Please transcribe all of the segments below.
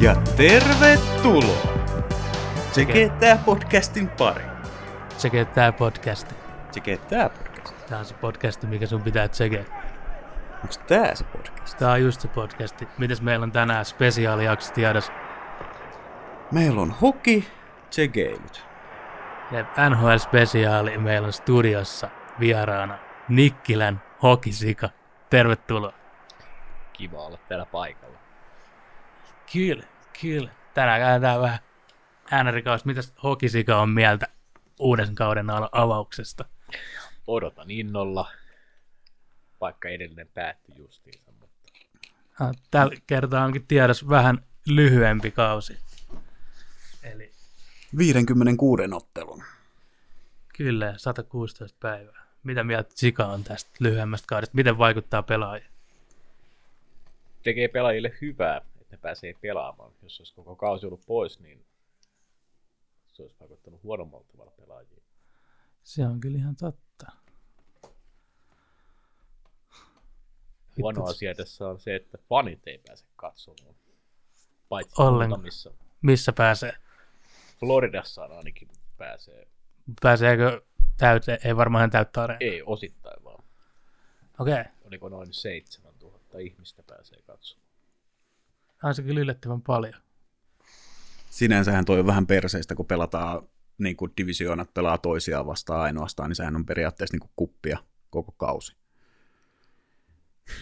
Ja tervetuloa! Tsekee tää podcasti. Tää on se podcasti, mikä sun pitää tsekee. Onks tää se podcasti? Tää on just se podcasti. Mitäs meillä on tänään spesiaalijakso tiedossa? Meillä on hoki tsekeilyt. Ja NHL-spesiaali meillä on studiossa vieraana Nikkilän Hokisika. Tervetuloa. Kiva olla täällä paikalla. Kyllä. Tänään käydään vähän äänärikaus. Mitäs Hokisika on mieltä uuden kauden avauksesta? Odotan innolla, vaikka edellinen päättyi justiinsa. Mutta... Tällä kertaa onkin tiedossa vähän lyhyempi kausi. Eli... 56 ottelun. Kyllä, 116 päivää. Mitä mieltä Sika on tästä lyhyemmästä kaudesta? Miten vaikuttaa pelaajia? Tekee pelaajille hyvää, että ne pääsee pelaamaan. Jos olisi koko kausi ollut pois, niin se olisi vaikuttanut huonommalta tavalla pelaajia. Se on kyllä ihan totta. Huono asia tässä on se, että fanit ei pääse katsomaan. Paitsi missä. Missä pääsee? Floridassa ainakin pääsee. Pääseekö täyteen? Ei varmaan täyttä areenaa. Ei, osittain vaan. Okei. Okay. Oliko noin 7,000 ihmistä pääsee katsomaan? On se kyllä yllättävän paljon. Sinänsähän toi on vähän perseistä, kun pelataan, niin kuin divisioonat pelaa toisiaan vastaan ainoastaan, niin sehän on periaatteessa niin kuin kuppia koko kausi.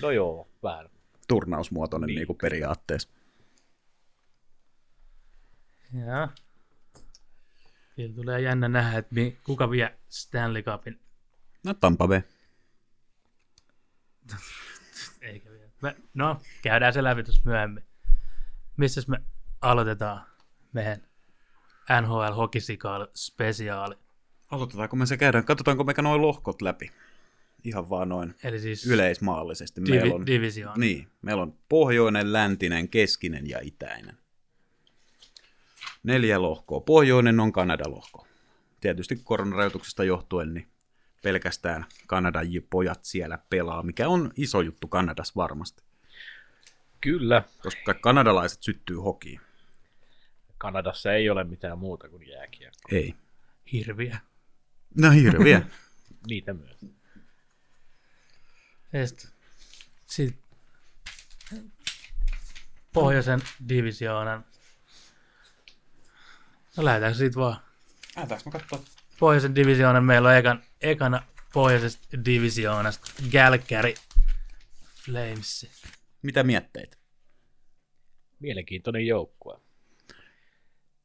No joo, vähän. Turnausmuotoinen niin kuin periaatteessa. Joo. Kyllä tulee jännä nähdä, että kuka vie Stanley Cupin. No Tampa Bay. Eikä vielä. No, käydään se läpi tuossa myöhemmin. Missäs me aloitetaan meidän NHL Hokisika-spesiaali? Aloitetaanko me se käydään? Katsotaanko me noin lohkot läpi? Ihan vaan noin siis yleismaallisesti. Divisioon. Niin, meillä on pohjoinen, läntinen, keskinen ja itäinen. 4 lohkoa. Pohjoinen on Kanada-lohko. Tietysti koronarajoituksesta johtuen niin pelkästään Kanadan pojat siellä pelaa, mikä on iso juttu Kanadassa varmasti. Kyllä. Koska kanadalaiset syttyy hokiin. Kanadassa ei ole mitään muuta kuin jääkiekko. Ei. Hirviä. No hirviä. Niitä myös. Sitten pohjoisen divisioonan. No lähdetäänkö siitä vaan? Lähdetäänkö mä katsoa? Pohjoisen divisioonan meillä on ekana pohjoisesta divisioonasta Calgary Flames. Mitä mietteit? Mielenkiintoinen joukkue.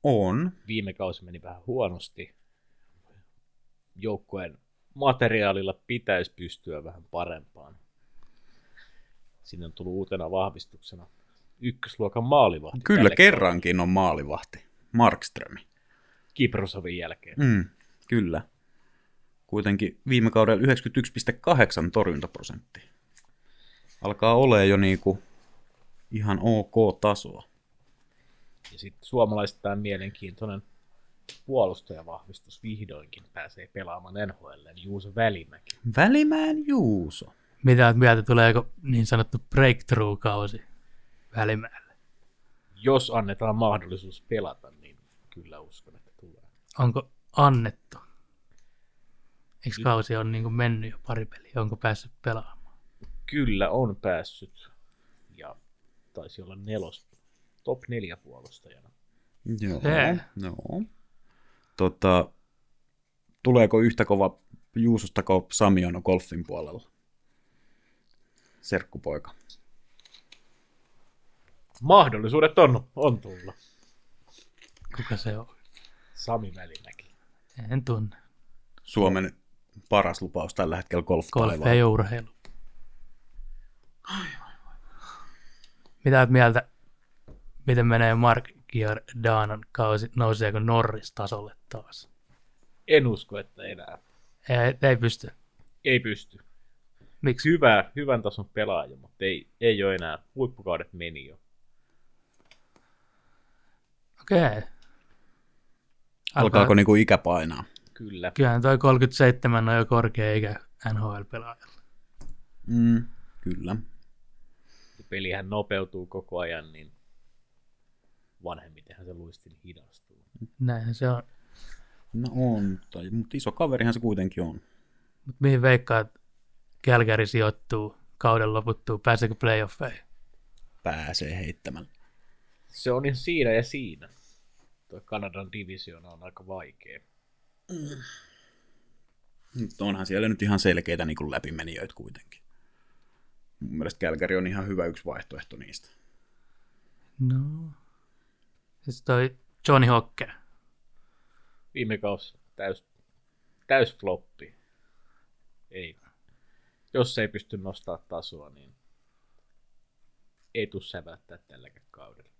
On. Viime kausi meni vähän huonosti. Joukkueen materiaalilla pitäisi pystyä vähän parempaan. Sinne on tullut uutena vahvistuksena ykkösluokan maalivahti. Kyllä kerrankin on maalivahti. Markström. Kiprosovin jälkeen. Kyllä. Kuitenkin viime kaudella 91,8 torjuntaprosenttia. Alkaa olemaan jo niinku ihan ok tasoa. Ja sitten suomalaisittain mielenkiintoinen puolustajavahvistus vihdoinkin pääsee pelaamaan NHL:n Juuso Välimäki. Välimään Juuso. Mitä olet mieltä, tuleeko niin sanottu breakthrough-kausi Välimäälle? Jos annetaan mahdollisuus pelata, niin kyllä uskon, että tulee. Onko annettu? Eikö kausi on niin kuin mennyt jo pari peliä? Onko päässyt pelaamaan? Kyllä on päässyt. Ja taisi olla top 4 puolustajana. Joo. No. Tuleeko yhtä kova Juususta kuin Sami on golfin puolella? Serkkupoika. Mahdollisuudet on tulla. Kuka se on? Sami Välilläkin. En tunne. Suomen paras lupaus tällä hetkellä golf-taivaan. Golf ei urheilu. Mitä olet mieltä, miten menee Mark Giordanon kausi? Nouseeko Norris tasolle taas? En usko, että enää. Ei pysty. Ei pysty. Miksi? Hyvän tason pelaaja, mutta ei ole enää. Huippukaudet meni jo. Okei. Alkaako niinku ikä painaa? Kyllä. Kyllähän toi 37 on jo korkea ikä NHL-pelaajalle. Kyllä. Pelihän nopeutuu koko ajan, niin vanhemmitenhan se luistin hidastuu. Näinhän se on. No on, mutta iso kaverihan se kuitenkin on. Mutta mihin veikkaat, Calgary sijoittuu, kauden loputtuu, pääseekö playoffeihin? Pääsee heittämällä. Se on ihan siinä ja siinä. Tuo Kanadan divisioona on aika vaikea. Mutta onhan siellä nyt ihan selkeitä niin kuin läpimenijöitä kuitenkin. Mun mielestä Calgary on ihan hyvä yksi vaihtoehto niistä. No. Siis toi Johnny Hockey. Viime kausi täys floppi. Ei. Jos ei pysty nostamaan tasoa, niin ei tule säväyttää tälläkään kaudella.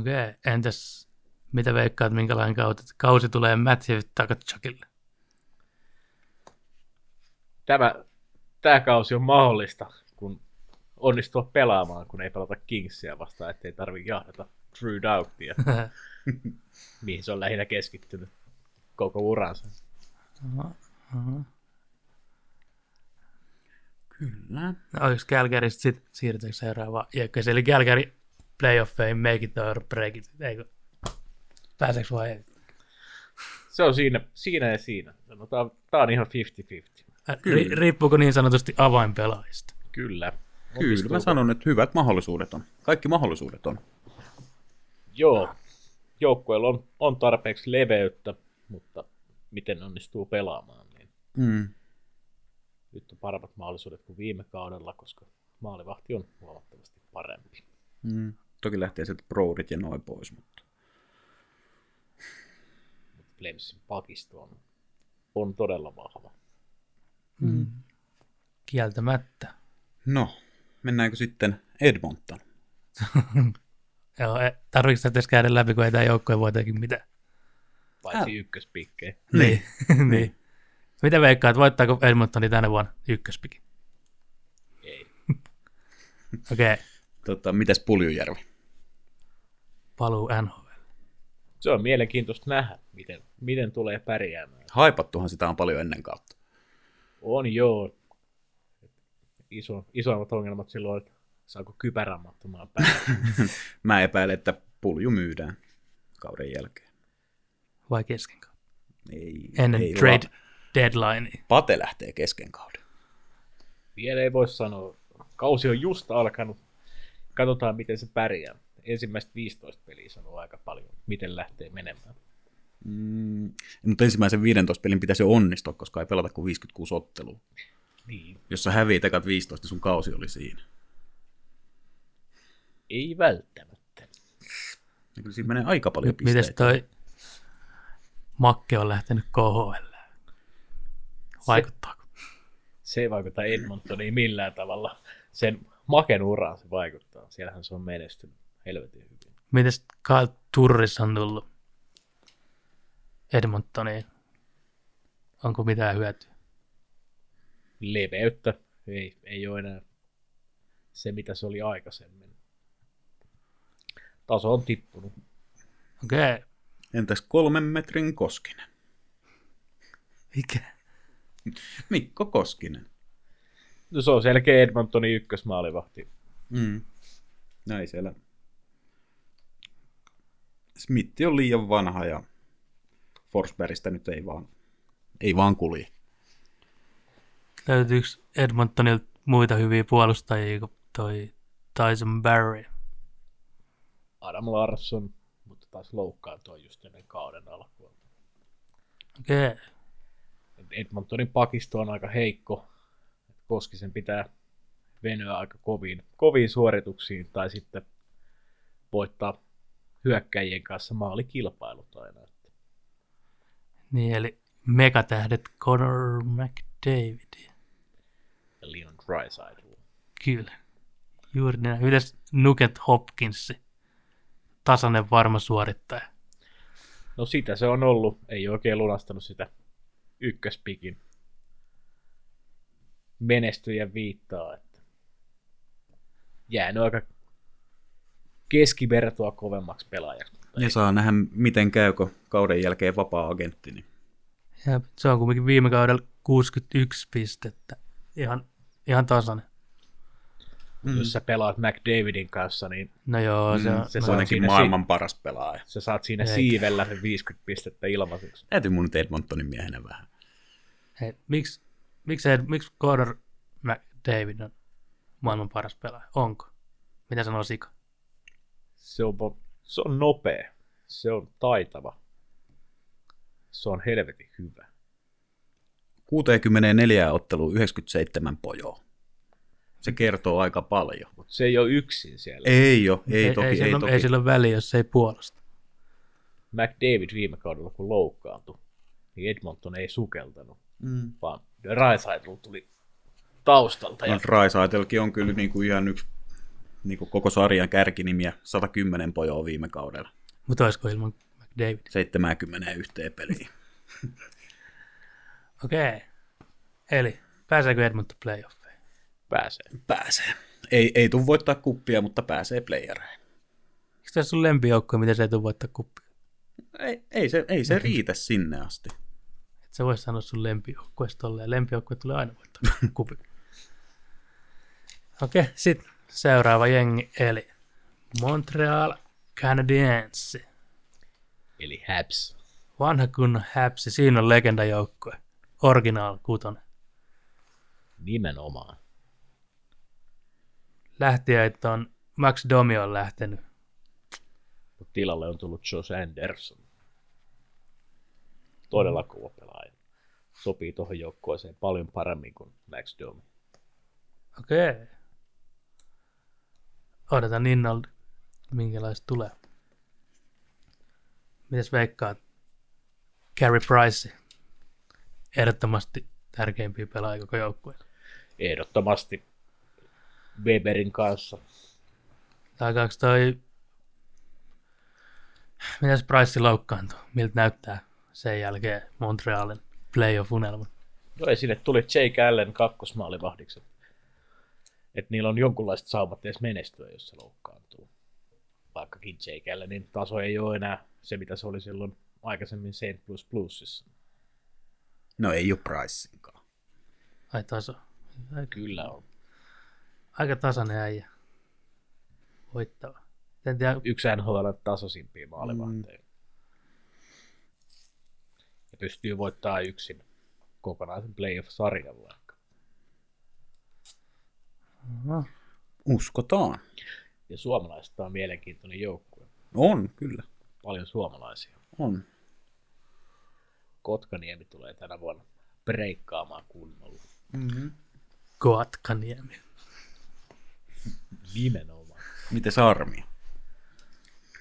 Okei. Okay. Entäs mitä veikkaat, minkälainen kausi tulee Matsy Takajakille? Tämä kausi on mahdollista, kun onnistua pelaamaan, kun ei pelata Kingsia vastaan, ettei tarvitse jahdata Drew Doughtia, mihin se on lähinnä keskittynyt koko uransa. Uh-huh. Kyllä. No, oliko Calgarysta sitten siirrytäänkö seuraavaan iäkkäiseen? Eli Calgary playoffeihin, make it or break it, eikö? Pääseekö vai ei? Se on siinä ja siinä. No, tämä on ihan 50-50. Riippuuko niin sanotusti avainpelaajista? Kyllä. Kyllä, mä sanon, että hyvät mahdollisuudet on. Kaikki mahdollisuudet on. Joo, joukkueella on tarpeeksi leveyttä, mutta miten onnistuu pelaamaan, niin nyt on paremmat mahdollisuudet kuin viime kaudella, koska maalivahti on huomattavasti parempi. Toki lähtee sieltä Broadit ja noin pois, mutta Flamesin pakisto on todella vahva. Kieltämättä. No, mennäänkö sitten Edmonton? Joo, tarvitsetko tässä käydä läpi, kun ei tämä joukkoja voi tehdä mitään? Paitsi ykköspikkejä. Niin. Mitä veikkaat, voittaako Edmontoni tänä vuonna ykköspikin? Ei. Okei. Okay. Mitäs Puljujärvi? Paluu NHL. Se on mielenkiintoista nähdä, miten tulee pärjäämään. Haipattuhan sitä on paljon ennen kautta. On joo. Isoimmat ongelmat silloin, että saako kypärammattomaan päälle. Mä epäilen, että Pulju myydään kauden jälkeen. Vai kesken kauden? Ennen trade deadline. Pate lähtee kesken kauden. Vielä ei voi sanoa. Kausi on just alkanut. Katsotaan, miten se pärjää. Ensimmäistä 15 peliä sanoo aika paljon, miten lähtee menemään. Mutta ensimmäisen 15 pelin pitäisi onnistua, koska ei pelata kuin 56 ottelua. Niin. Jos sä häviit ekat 15, sun kausi oli siinä. Ei välttämättä. Ja kyllä siinä menee aika paljon pisteitä. Mites toi Makke on lähtenyt KHL? Vaikuttaako? Se ei vaikuta Edmontoniin millään tavalla. Sen Maken uraan se vaikuttaa. Siellähän se on menestynyt helvetin hyvin. Mites Kyle Turris on tullut Edmontoniin? Onko mitään hyötyä? Leveyttä. Ei ole enää se, mitä se oli aikaisemmin. Taso on tippunut. Okei. Okay. Entäs 3 metrin Koskinen? Mikä? Mikko Koskinen. No se on selkeä Edmontonin ykkösmaalivahti. Näin siellä. Smith on liian vanha ja Forsbergistä nyt ei vaan kulje. Löytyykö Edmontonilta muita hyviä puolustajia kuin toi Tyson Barry? Adam Larsson, mutta taas loukkaantui just ennen kauden alkuun. Okei. Okay. Edmontonin pakisto on aika heikko. Koskisen pitää venyä aika koviin suorituksiin tai sitten voittaa hyökkäjien kanssa maalikilpailut aina. Niin, eli megatähdet Connor McDavid. Ja Leon Draisaitl. Kyllä. Juuri näin. Yhdessä Nugent Hopkins. Tasainen varma suorittaja. No sitä se on ollut. Ei oikein lunastanut sitä ykköspikin menestyjän viittaa. Että jäänyt aika keskivertoa kovemmaksi pelaajaksi. Ja saa nähdä, miten käykö kauden jälkeen vapaa-agentti. Niin. Ja se on kuitenkin viime kaudella 61 pistettä. Ihan tasainen. jos sä pelaat McDavidin kanssa, niin no joo, se on ainakin maailman paras pelaaja. Sä saat siinä siivellä sen 50 pistettä ilmaiseksi. Täytyy mun nyt Edmontonin miehenä vähän. Hei, miksi Connor McDavid on maailman paras pelaaja? Onko? Mitä sanoo Sika? Se on nopea. Se on taitava. Se on helvetin hyvä. 64 ottelua 97 pojoa. Se kertoo aika paljon. Mutta se ei ole yksin siellä. Ei toki. Ei sillä ole väliä, jos se ei puolusta. McDavid viime kaudella, kun loukkaantui, niin Edmonton ei sukeltanut, vaan Draisaitl tuli taustalta. Ja Draisaitelkin on kyllä niinku ihan yksi niinku koko sarjan kärkinimiä, 110 pojoa viime kaudella. Mutta olisiko ilman McDavid? 71 peliin. Okei. Eli pääseekö Edmonton playoff? Pääsee. Ei tule voittaa kuppia, mutta pääsee playereihin. Eikö tässä sun lempijoukkoja, mitä se ei tule voittaa kuppia? Ei se riitä sinne asti. Et sä voi sanoa sun lempijoukkoista tolleen. Lempijoukkoja tulee aina voittaa kuppia. Okei, sitten seuraava jengi, eli Montreal Canadiens. Eli Habs. Vanha kunnon Habs, siinä on legendajoukkoja. Original 6. Nimenomaan. Lähtiöitä on, Max Domi on lähtenyt. Tilalle on tullut Josh Anderson. Todella kova pelaaja. Sopii tuohon joukkueeseen paljon paremmin kuin Max Domi. Okei. Odotan innolla, minkälaista tulee. Mitäs veikkaat? Carey Price. Ehdottomasti tärkeimpiä pelaajia koko joukkueella. Ehdottomasti. Weberin kanssa. Taikaanko toi... Mitäs Price loukkaantui? Miltä näyttää sen jälkeen Montrealin playoff-unelma? No ei, sinne tuli Jake Allen kakkosmaalivahdiksi. Että niillä on jonkunlaista saumat edes menestyä, jos se loukkaantuu. Vaikkakin Jake Allenin taso ei ole enää se, mitä se oli silloin aikaisemmin St. Louis Bluesissa. No ei ole Pricesinkaan. Ai taso. Kyllä on. Aika tasainen äijä. Voittava. Yksi NHL tasoisimpia maalivahteja. Ja pystyy voittaa yksin kokonaisen playoff-sarjan vaikka. Uskotaan. Ja suomalaiset on mielenkiintoinen joukkue. On, kyllä. Paljon suomalaisia. On. Kotkaniemi tulee tänä vuonna breikkaamaan kunnolla. Kotkaniemi. Nimenomaan. Mites armia?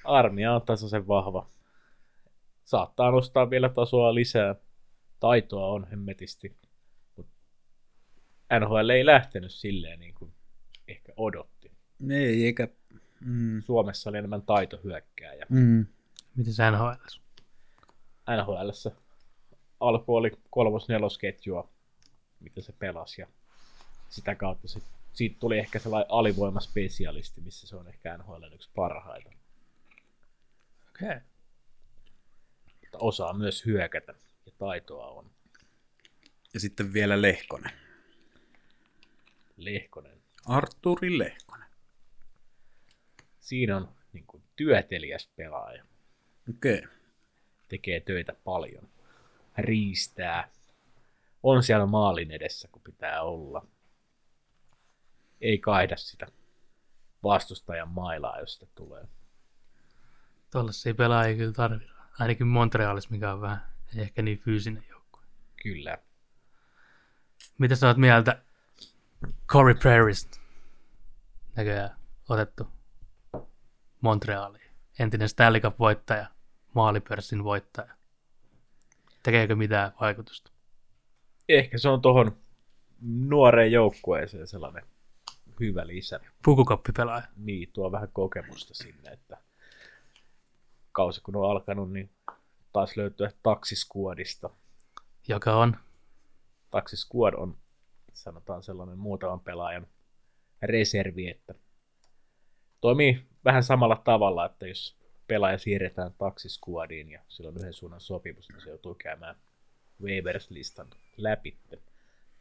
Armia on tasaisen vahva. Saattaa nostaa vielä tasoa lisää. Taitoa on hemmetisti. NHL ei lähtenyt silleen niin kuin ehkä odotti. Ei, eikä... Suomessa oli enemmän taitohyökkääjä. Mites NHL:ssä? NHL:ssä alku oli 3-4-ketjua, mitä se pelasi. Ja sitä kautta se... Siitä tuli ehkä sellainen alivoimaspesialisti, missä se on ehkä NHL:n yksi parhaita. Okei. Mutta osaa myös hyökätä ja taitoa on. Ja sitten vielä Lehkonen. Arturi Lehkonen. Siinä on niin kuin työteliäs pelaaja. Okei. Tekee töitä paljon. Riistää. On siellä maalin edessä, kun pitää olla. Ei kaihda sitä vastustajan mailaa, jos sitä tulee. Tuollaisia pelaajia kyllä tarvitaan. Ainakin Montrealissa, mikä on vähän ehkä niin fyysinen joukkue. Kyllä. Mitä sä oot mieltä Corey Perrystä? Näköjään otettu Montrealiin. Entinen Stanley Cup -voittaja, maalipörssin voittaja. Tekeekö mitään vaikutusta? Ehkä se on tuohon nuoreen joukkueeseen sellainen hyvä lisä. Pukukappipelaaja. Niin, tuo vähän kokemusta sinne, että kausi kun on alkanut, niin taas löytyy taksiskuodista. Joka on? Taksiskuod on, sanotaan sellainen muutaman pelaajan reservi, että toimii vähän samalla tavalla, että jos pelaaja siirretään taksiskuodiin ja sillä on yhden suunnan sopimus, niin se joutuu käymään waivers-listan läpi.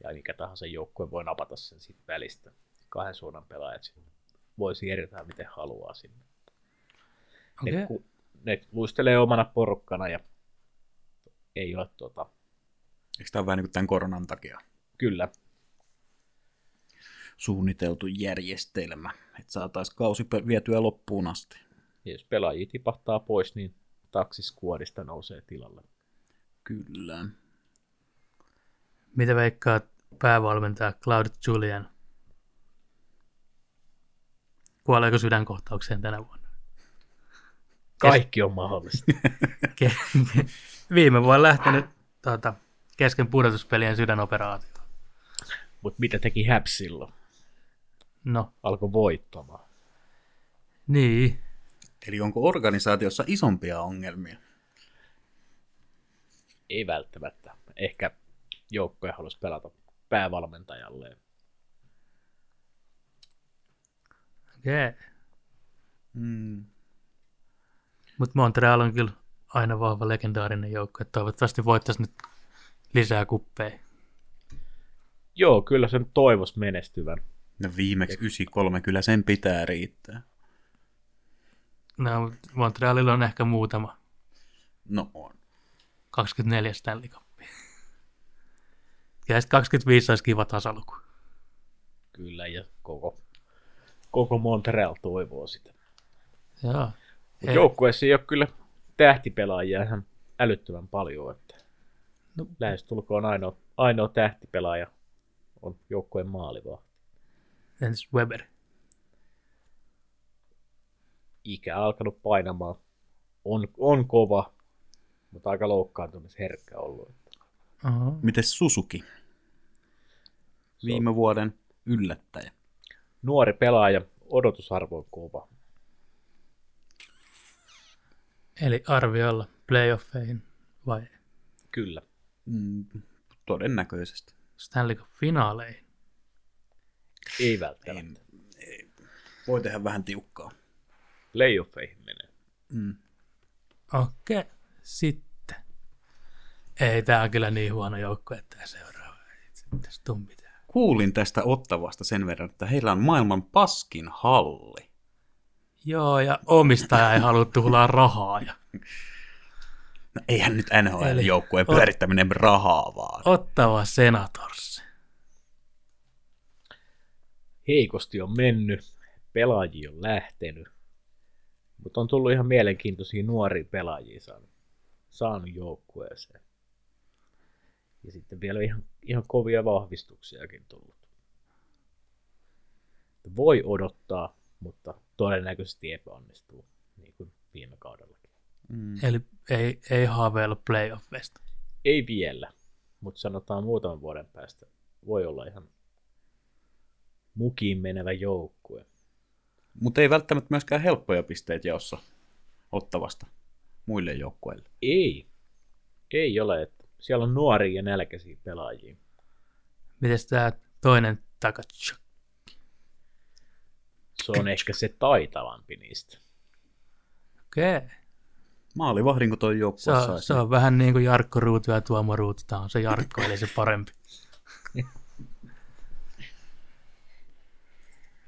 Ja mikä tahansa joukkue voi napata sen siitä välistä. kahden suunnan pelaajat sinne. Voi siirtää miten haluaa sinne. Okay. Ne luistelee omana porukkana ja ei ole . Eikö tämä ole vähän niin kuin tämän koronan takia? Kyllä. Suunniteltu järjestelmä, että saataisiin kausi vietyä loppuun asti. Ja jos pelaajia tipahtaa pois, niin taksiskuodista nousee tilalle. Kyllä. Mitä veikkaat päävalmentaja Claude Julien? Kuoleeko sydänkohtaukseen tänä vuonna? Kaikki on mahdollista. Viime vuonna lähtenyt kesken pudotuspelien sydänoperaatio. Mutta mitä teki Habs silloin? No. Alkoi voittamaan. Niin. Eli onko organisaatiossa isompia ongelmia? Ei välttämättä. Ehkä joukkoja haluaisi pelata päävalmentajalleen. Okei. Okay. Mm. Mutta Montreal on kyllä aina vahva legendaarinen joukko. Toivottavasti voittaisi nyt lisää kuppeja. Joo, kyllä sen toivoisi menestyvän. No viimeksi 93, kyllä sen pitää riittää. No, Montrealilla on ehkä muutama. No on. 24 Stanley Cupia. Ja sitten 25 olisi kiva tasaluku. Kyllä, ja koko Montreal toivoo sitä. Joo. Mutta joukkueessa ei ole kyllä tähtipelaajia ihan älyttömän paljon. Että no. Lähestulkoon ainoa tähtipelaaja on joukkueen maalivahti. Entäs Weber? Ikä alkanut painamaan. On kova, mutta aika loukkaantumisherkkä ollut. Uh-huh. Mites Suzuki? Viime vuoden yllättäjä. Nuori pelaaja, odotusarvo on kova. Eli arvioilla playoffeihin vai? Kyllä. Todennäköisesti. Stanley Cup-finaaleihin? Ei välttämättä. Ei. Voi tehdä vähän tiukkaa. Playoffeihin menee. Mm. Okei, sitten. Ei, tää on kyllä niin huono joukko, että tää seuraava. Ei tässä tule mitään. Kuulin tästä Ottavasta sen verran, että heillä on maailman paskin halli. Joo, ja omistaja ei halua tuhlaa rahaa. Ja... No eihän nyt NHL-joukkueen pyörittäminen rahaa vaan. Ottava Senators. Heikosti on mennyt, pelaajia on lähtenyt, mutta on tullut ihan mielenkiintoisia nuoria pelaajia saanut joukkueeseen. Ja sitten vielä ihan kovia vahvistuksiakin tullut. Voi odottaa, mutta todennäköisesti epäonnistuu, niin kuin viime kaudellakin. Mm. Eli ei haaveilla playoffeista? Ei vielä, mutta sanotaan muutaman vuoden päästä voi olla ihan mukiin menevä joukkue. Mutta ei välttämättä myöskään helppoja pisteitä jaossa Ottavasta muille joukkueille. Ei ole. Että siellä on nuoria ja nälkäisiä pelaajia. Mites tämä toinen Takajaki? Se on ehkä se taitavampi niistä. Okei. Okay. Maalivahdinko toi joukkue saisi? Se on vähän niin kuin Jarkko Ruutu ja Tuomo Ruutu. Tämä on se Jarkko, eli se parempi.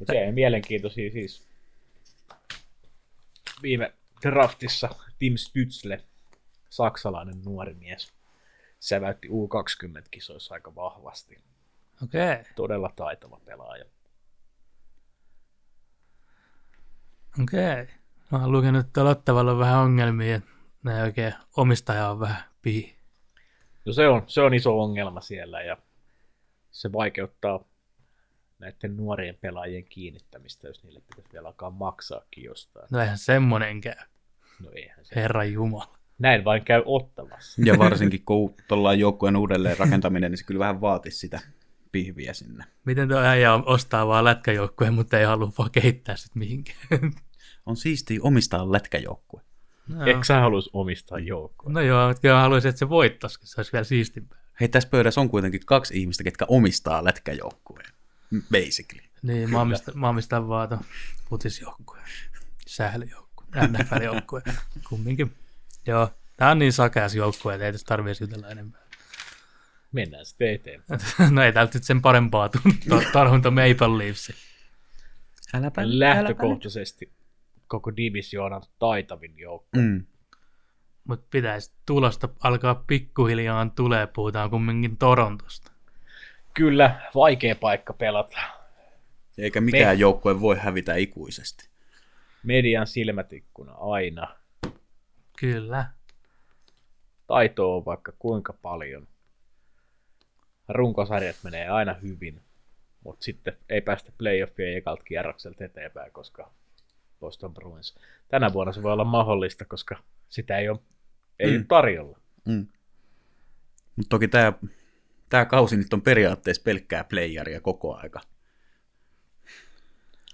Se on mielenkiintoisia siis. Viime draftissa Tim Stützle, saksalainen nuori mies, säväytti U20-kisoissa aika vahvasti. Okei. Okay. Todella taitava pelaaja. Okei. Okay. Mä oon lukenut, että Ottavalla on vähän ongelmia, että ne oikein omistaja on vähän pihi. No se on iso ongelma siellä ja se vaikeuttaa näiden nuorien pelaajien kiinnittämistä, jos niille pitäisi vielä alkaa maksaakin jostain. No eihän semmoinen käy. No eihän se. Herranjumala. Näin vain käy Ottavassa. Ja varsinkin kun tuollainen joukkueen uudelleen rakentaminen, niin se kyllä vähän vaatisi sitä pihviä sinne. Miten tuo äijä ostaa vaan lätkäjoukkueen, mutta ei halua vaan kehittää sitten mihinkään. On siistiä omistaa lätkäjoukkue. No. Eikö sä haluaisi omistaa joukkueen? No joo, mutta kyllä haluaisin, että se voittaisikin, se olisi vielä siistimpää. Hei, tässä pöydässä on kuitenkin 2 ihmistä, ketkä omistaa lätkäjoukkueen. Basically. Niin, mä omistan vaan tuon putisjoukkueen, sählyjoukkueen, NFL-joukkueen, kumminkin. Joo, tää on niin sakeas joukkue, että ei tässä tarvitse jutella enempää. Mennään sitten eteenpäin. No ei täältä nyt sen parempaa tarhunta Maple Leafsiin. Äläpä, lähtökohtaisesti äläpä. Koko divisioonan taitavin joukko. Mm. Mutta pitäisi tulosta alkaa pikkuhiljaa tulee, puhutaan kumminkin Torontosta. Kyllä, vaikea paikka pelata. Eikä mikään joukkue voi hävitä ikuisesti. Median silmätikkuna aina. Kyllä. Taitoa on vaikka kuinka paljon. Runkosarjat menee aina hyvin, mutta sitten ei päästä playoffien ekalta kierrokselta eteenpäin, koska Boston Bruins. Tänä vuonna se voi olla mahdollista, koska sitä ei ole tarjolla. Mm. Mutta toki tämä kausi nyt on periaatteessa pelkkää playeria koko aika.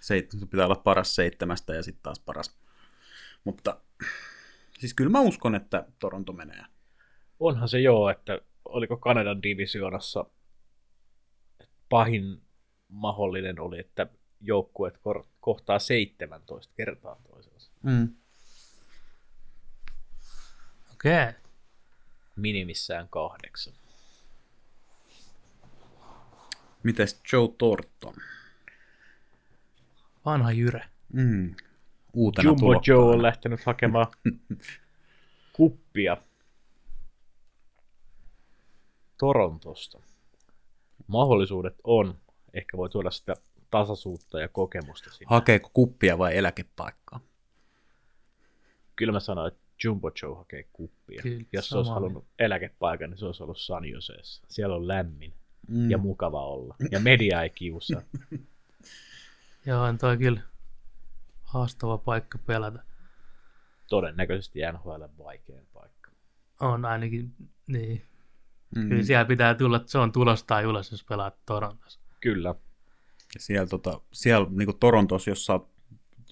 Se pitää olla paras 7 ja sitten taas paras. Mutta siis kyllä mä uskon, että Toronto menee. Onhan se joo, että oliko Kanadan divisioonassa pahin mahdollinen oli, että joukkueet kohtaa 17 kertaa toisensa. Mm. Okei. Minimissään 8. Mitäs Joe Thornton? Vanha jyre. Mm. Uutena Jumbo tulokkaan. Joe on lähtenyt hakemaan kuppia Torontosta. Mahdollisuudet on. Ehkä voi tuoda sitä tasaisuutta ja kokemusta sinne. Hakeeko kuppia vai eläkepaikkaa? Kyllä mä sanoin, että Jumbo Joe hakee kuppia. Kyllä, jos se olisi halunnut eläkepaikan, niin se olisi ollut San Joseessa. Siellä on lämmin ja mukava olla. Ja media ei kiusaa. Joo, on toi kyllä haastava paikka pelata. Todennäköisesti NHL vaikein paikka. On ainakin, niin. Mm. Kyllä siellä pitää tulla, että se on tulostaan ulos, jos pelaat Torontossa. Kyllä. Ja siellä niinku Torontossa,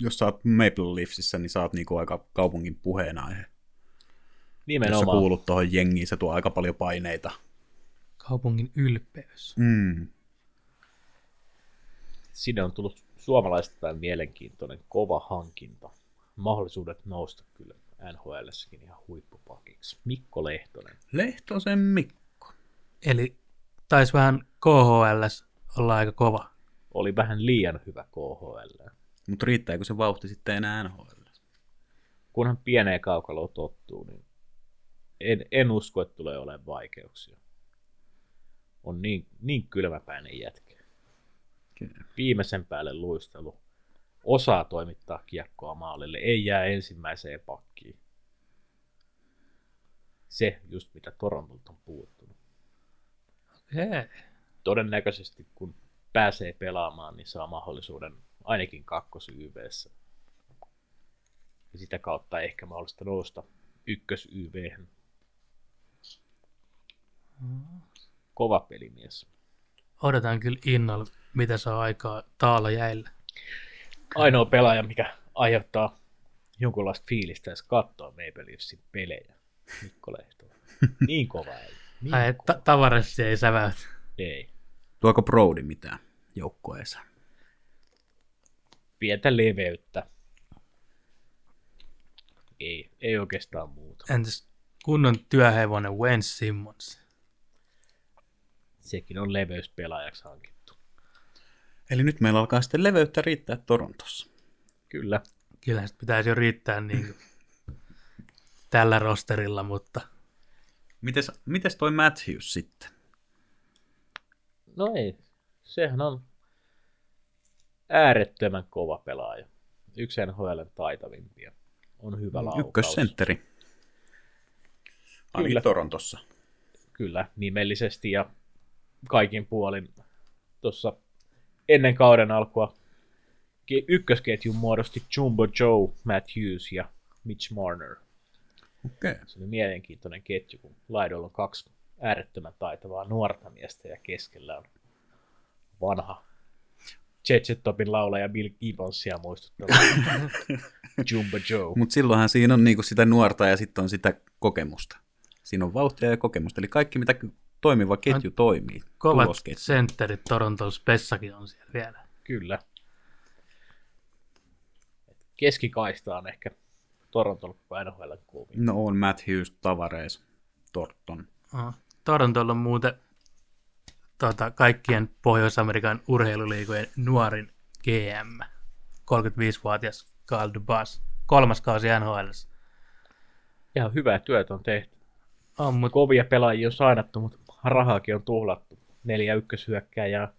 jos sä oot Maple Leafsissä, niin sä oot niinku aika kaupungin puheenaihe. Nimenomaan. Jos sä kuulut tuohon jengiin, se tuo aika paljon paineita. Kaupungin ylpeys. Mm. Sinne on tullut suomalaistaan mielenkiintoinen kova hankinta. Mahdollisuudet nousta kyllä NHL:ssäkin ihan huippupakiksi. Mikko Lehtonen. Lehtosen Mikko. Eli taisi vähän KHL:s olla aika kova. Oli vähän liian hyvä KHL. Mutta riittääkö se vauhti sitten enää NHL:ssä? Kunhan pieneen kaukaloon tottuu, niin en usko, että tulee olemaan vaikeuksia. On niin kylmäpäinen jätkä. Kyllä. Viimeisen päälle luistelu. Osaa toimittaa kiekkoa maalille. Ei jää ensimmäiseen pakkiin. Se just mitä Torontolta on puuttunut. Okay. Todennäköisesti kun pääsee pelaamaan, niin saa mahdollisuuden ainakin 2 YV:ssä. Ja sitä kautta ehkä mahdollista nousta 1 YV:hen. Kova pelimies. Odotan kyllä innolla, mitä saa aikaa Taalajäillä. Ainoa pelaaja, mikä aiheuttaa jonkunlaista fiilistä, jos katsoo Maple Leafsin pelejä. Mikko Lehtonen. Niin kova äijä. Niin tavarasti ei säväytä. Ei. Tuoko Brody mitään joukkueessa? Pientä leveyttä. Ei oikeastaan muuta. Entäs kunnon työhevonen Wayne Simmons? Sekin on leveyspelaajaksi hankittu. Eli nyt meillä alkaa sitten leveyttä riittää Torontossa. Kyllä. Kyllähän sitä pitäisi jo riittää niin tällä rosterilla, mutta... Mites toi Matt Hughes sitten? No ei, sehän on äärettömän kova pelaaja. Yksi NHL:n taitavimpia. On hyvä laukaus. Ykkössentteri. Ainakin Torontossa. Kyllä, nimellisesti ja kaikin puolin tuossa ennen kauden alkua ykkösketjun muodosti Jumbo Joe, Matt Hughes ja Mitch Marner. Okay. Se oli mielenkiintoinen ketju, kun laidolla on 2 äärettömän taitavaa nuorta miestä ja keskellä on vanha Jet Topin laulaja Bill Gibbonsia muistuttava Jumbo Joe. Mutta silloinhan siinä on niinku sitä nuorta ja sitten on sitä kokemusta. Siinä on vauhtia ja kokemusta, eli kaikki mitä toimiva ketju toimii. Kovat sentterit Toronton spessakin on siellä vielä. Kyllä. Keskikaista on ehkä Toronton NHL kuumin. No on Matt Hughes, Tavares, Thornton. Torontolla on muuten kaikkien Pohjois-Amerikan urheiluliigojen nuorin GM. 35-vuotias Carl Dubas. 3. kausi NHL:ssä. Ihan hyvää työtä on tehty. On, mutta kovia pelaajia on sainattu, mutta rahaakin on tuhlattu. 4-1-hyökkääjää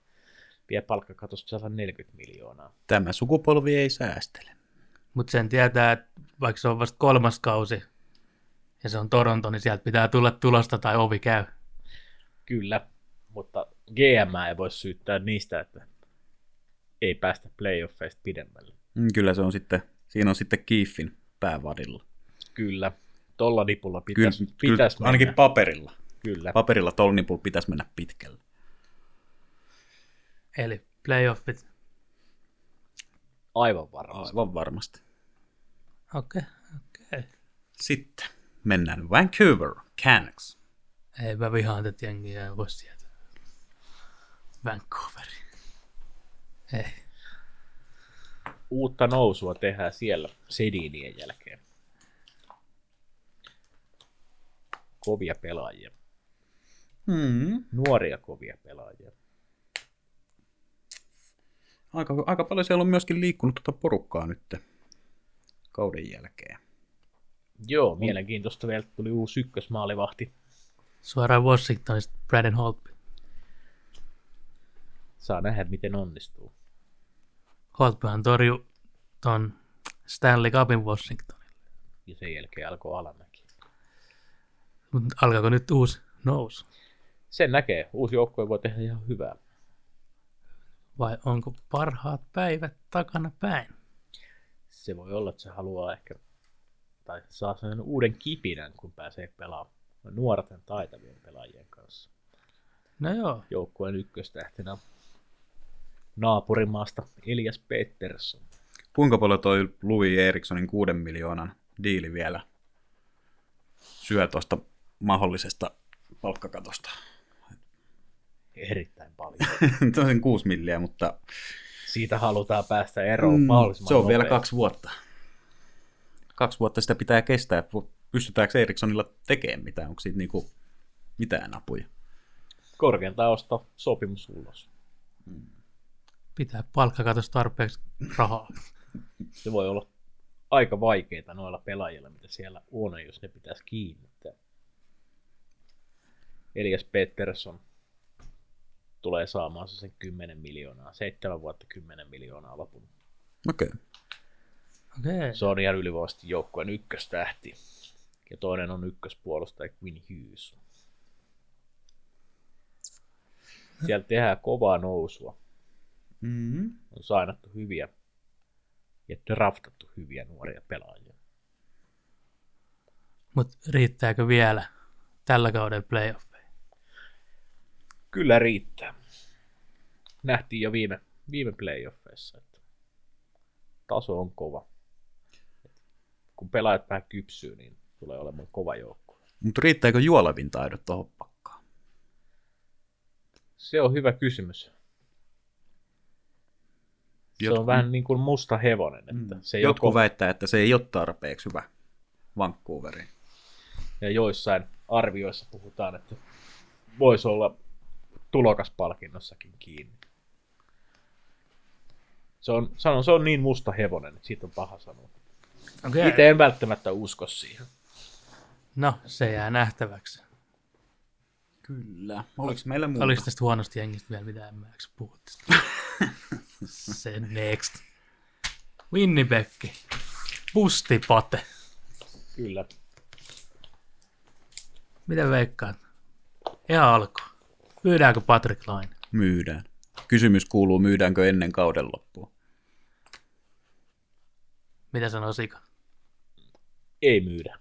vie palkkakatosta 140 miljoonaa. Tämä sukupolvi ei säästele. Mutta sen tietää, että vaikka se on vasta 3. kausi ja se on Toronto, niin sieltä pitää tulla tulosta tai ovi käy. Kyllä, mutta GM ei voi syyttää niistä, että ei päästä playoffeista pidemmälle. Kyllä se on sitten, siinä on sitten Kiiffin päävadilla. Kyllä, tolla nipulla pitäisi mennä. Ainakin paperilla. Kyllä. Paperilla tolla nipulla pitäisi mennä pitkälle. Eli playoffit. Aivan varmasti. Aivan varmasti. Okei. Sitten mennään Vancouver Canucks. Ei mä vihaan tätä jengiä, en voi sieltä. Vancouveriin. Ei. Uutta nousua tehdään siellä Sedinien jälkeen. Kovia pelaajia. Nuoria kovia pelaajia. Aika paljon siellä on myöskin liikkunut tuota porukkaa nyt kauden jälkeen. Joo, mielenkiintoista vielä tuli uusi ykkösmaalivahti. Suoraan Washingtonista Braden Holtby. Saa nähdä, miten onnistuu. Holtbyhan torjui ton Stanley Cupin Washingtonille. Ja sen jälkeen alkoi Alamäki. Mutta alkaako nyt uusi nousu? Sen näkee. Uusi joukkue voi tehdä ihan hyvää. Vai onko parhaat päivät takana päin? Se voi olla, että se haluaa ehkä, tai saa sen uuden kipinän, kun pääsee pelaamaan nuorten taitavien pelaajien kanssa. No joo. Joukkueen ykköstähtenä naapurimaasta Elias Pettersson. Kuinka paljon toi Louis Erikssonin 6 miljoonan diili vielä syö tuosta mahdollisesta palkkakatosta? Erittäin paljon. Tosin 6 milliä, mutta siitä halutaan päästä eroon mahdollisimman. Se on nopeasti. Vielä 2 vuotta. 2 vuotta sitä pitää kestää. Pystytäänkö Erikssonilla tekemään mitään? Onko siitä niinku mitään apuja? Korkeintaan ostaa sopimus ulos. Pitää palkkakatos tarpeeksi rahaa. Se voi olla aika vaikeaa noilla pelaajilla, mitä siellä on, jos ne pitäisi kiinnittää. Elias Pettersson tulee saamaan sen 10 miljoonaa. 7 vuotta 10 miljoonaa lopun. Okei. Se on ihan ylivoimaisesti joukkueen ykköstähti. Ja toinen on ykköspuolustaja Quinn Hughes. Siellä tehdään kovaa nousua. On sainattu hyviä ja draftattu hyviä nuoria pelaajia. Mutta riittääkö vielä tällä kauden playoffeihin? Kyllä riittää. Nähtiin jo viime playoffeissa, että taso on kova. Et kun pelaajat vähän kypsyy, niin tulee olemaan kova joukko. Mutta riittääkö juolavin taidot tuohon pakkaan? Se on hyvä kysymys. Se on vähän niin kuin musta hevonen. Että se jotkut väittää, että se ei ole tarpeeksi hyvä Vancouveriin. Ja joissain arvioissa puhutaan, että voisi olla tulokaspalkinnossakin kiinni. Se on niin musta hevonen, että siitä on paha sanoa. Okay. Itse en välttämättä usko siihen. No, se jää nähtäväksi. Kyllä. Oliko meillä muuta? Oliko tästä huonosti jengistä vielä mitään? Mä eikö puhut tästä? Se next. Winnipeg. Pustipote. Kyllä. Mitä veikkaat? Ihan alkuun. Myydäänkö Patrick Laine? Myydään. Kysymys kuuluu, myydäänkö ennen kauden loppua? Mitä sanoo Sika? Ei myydä.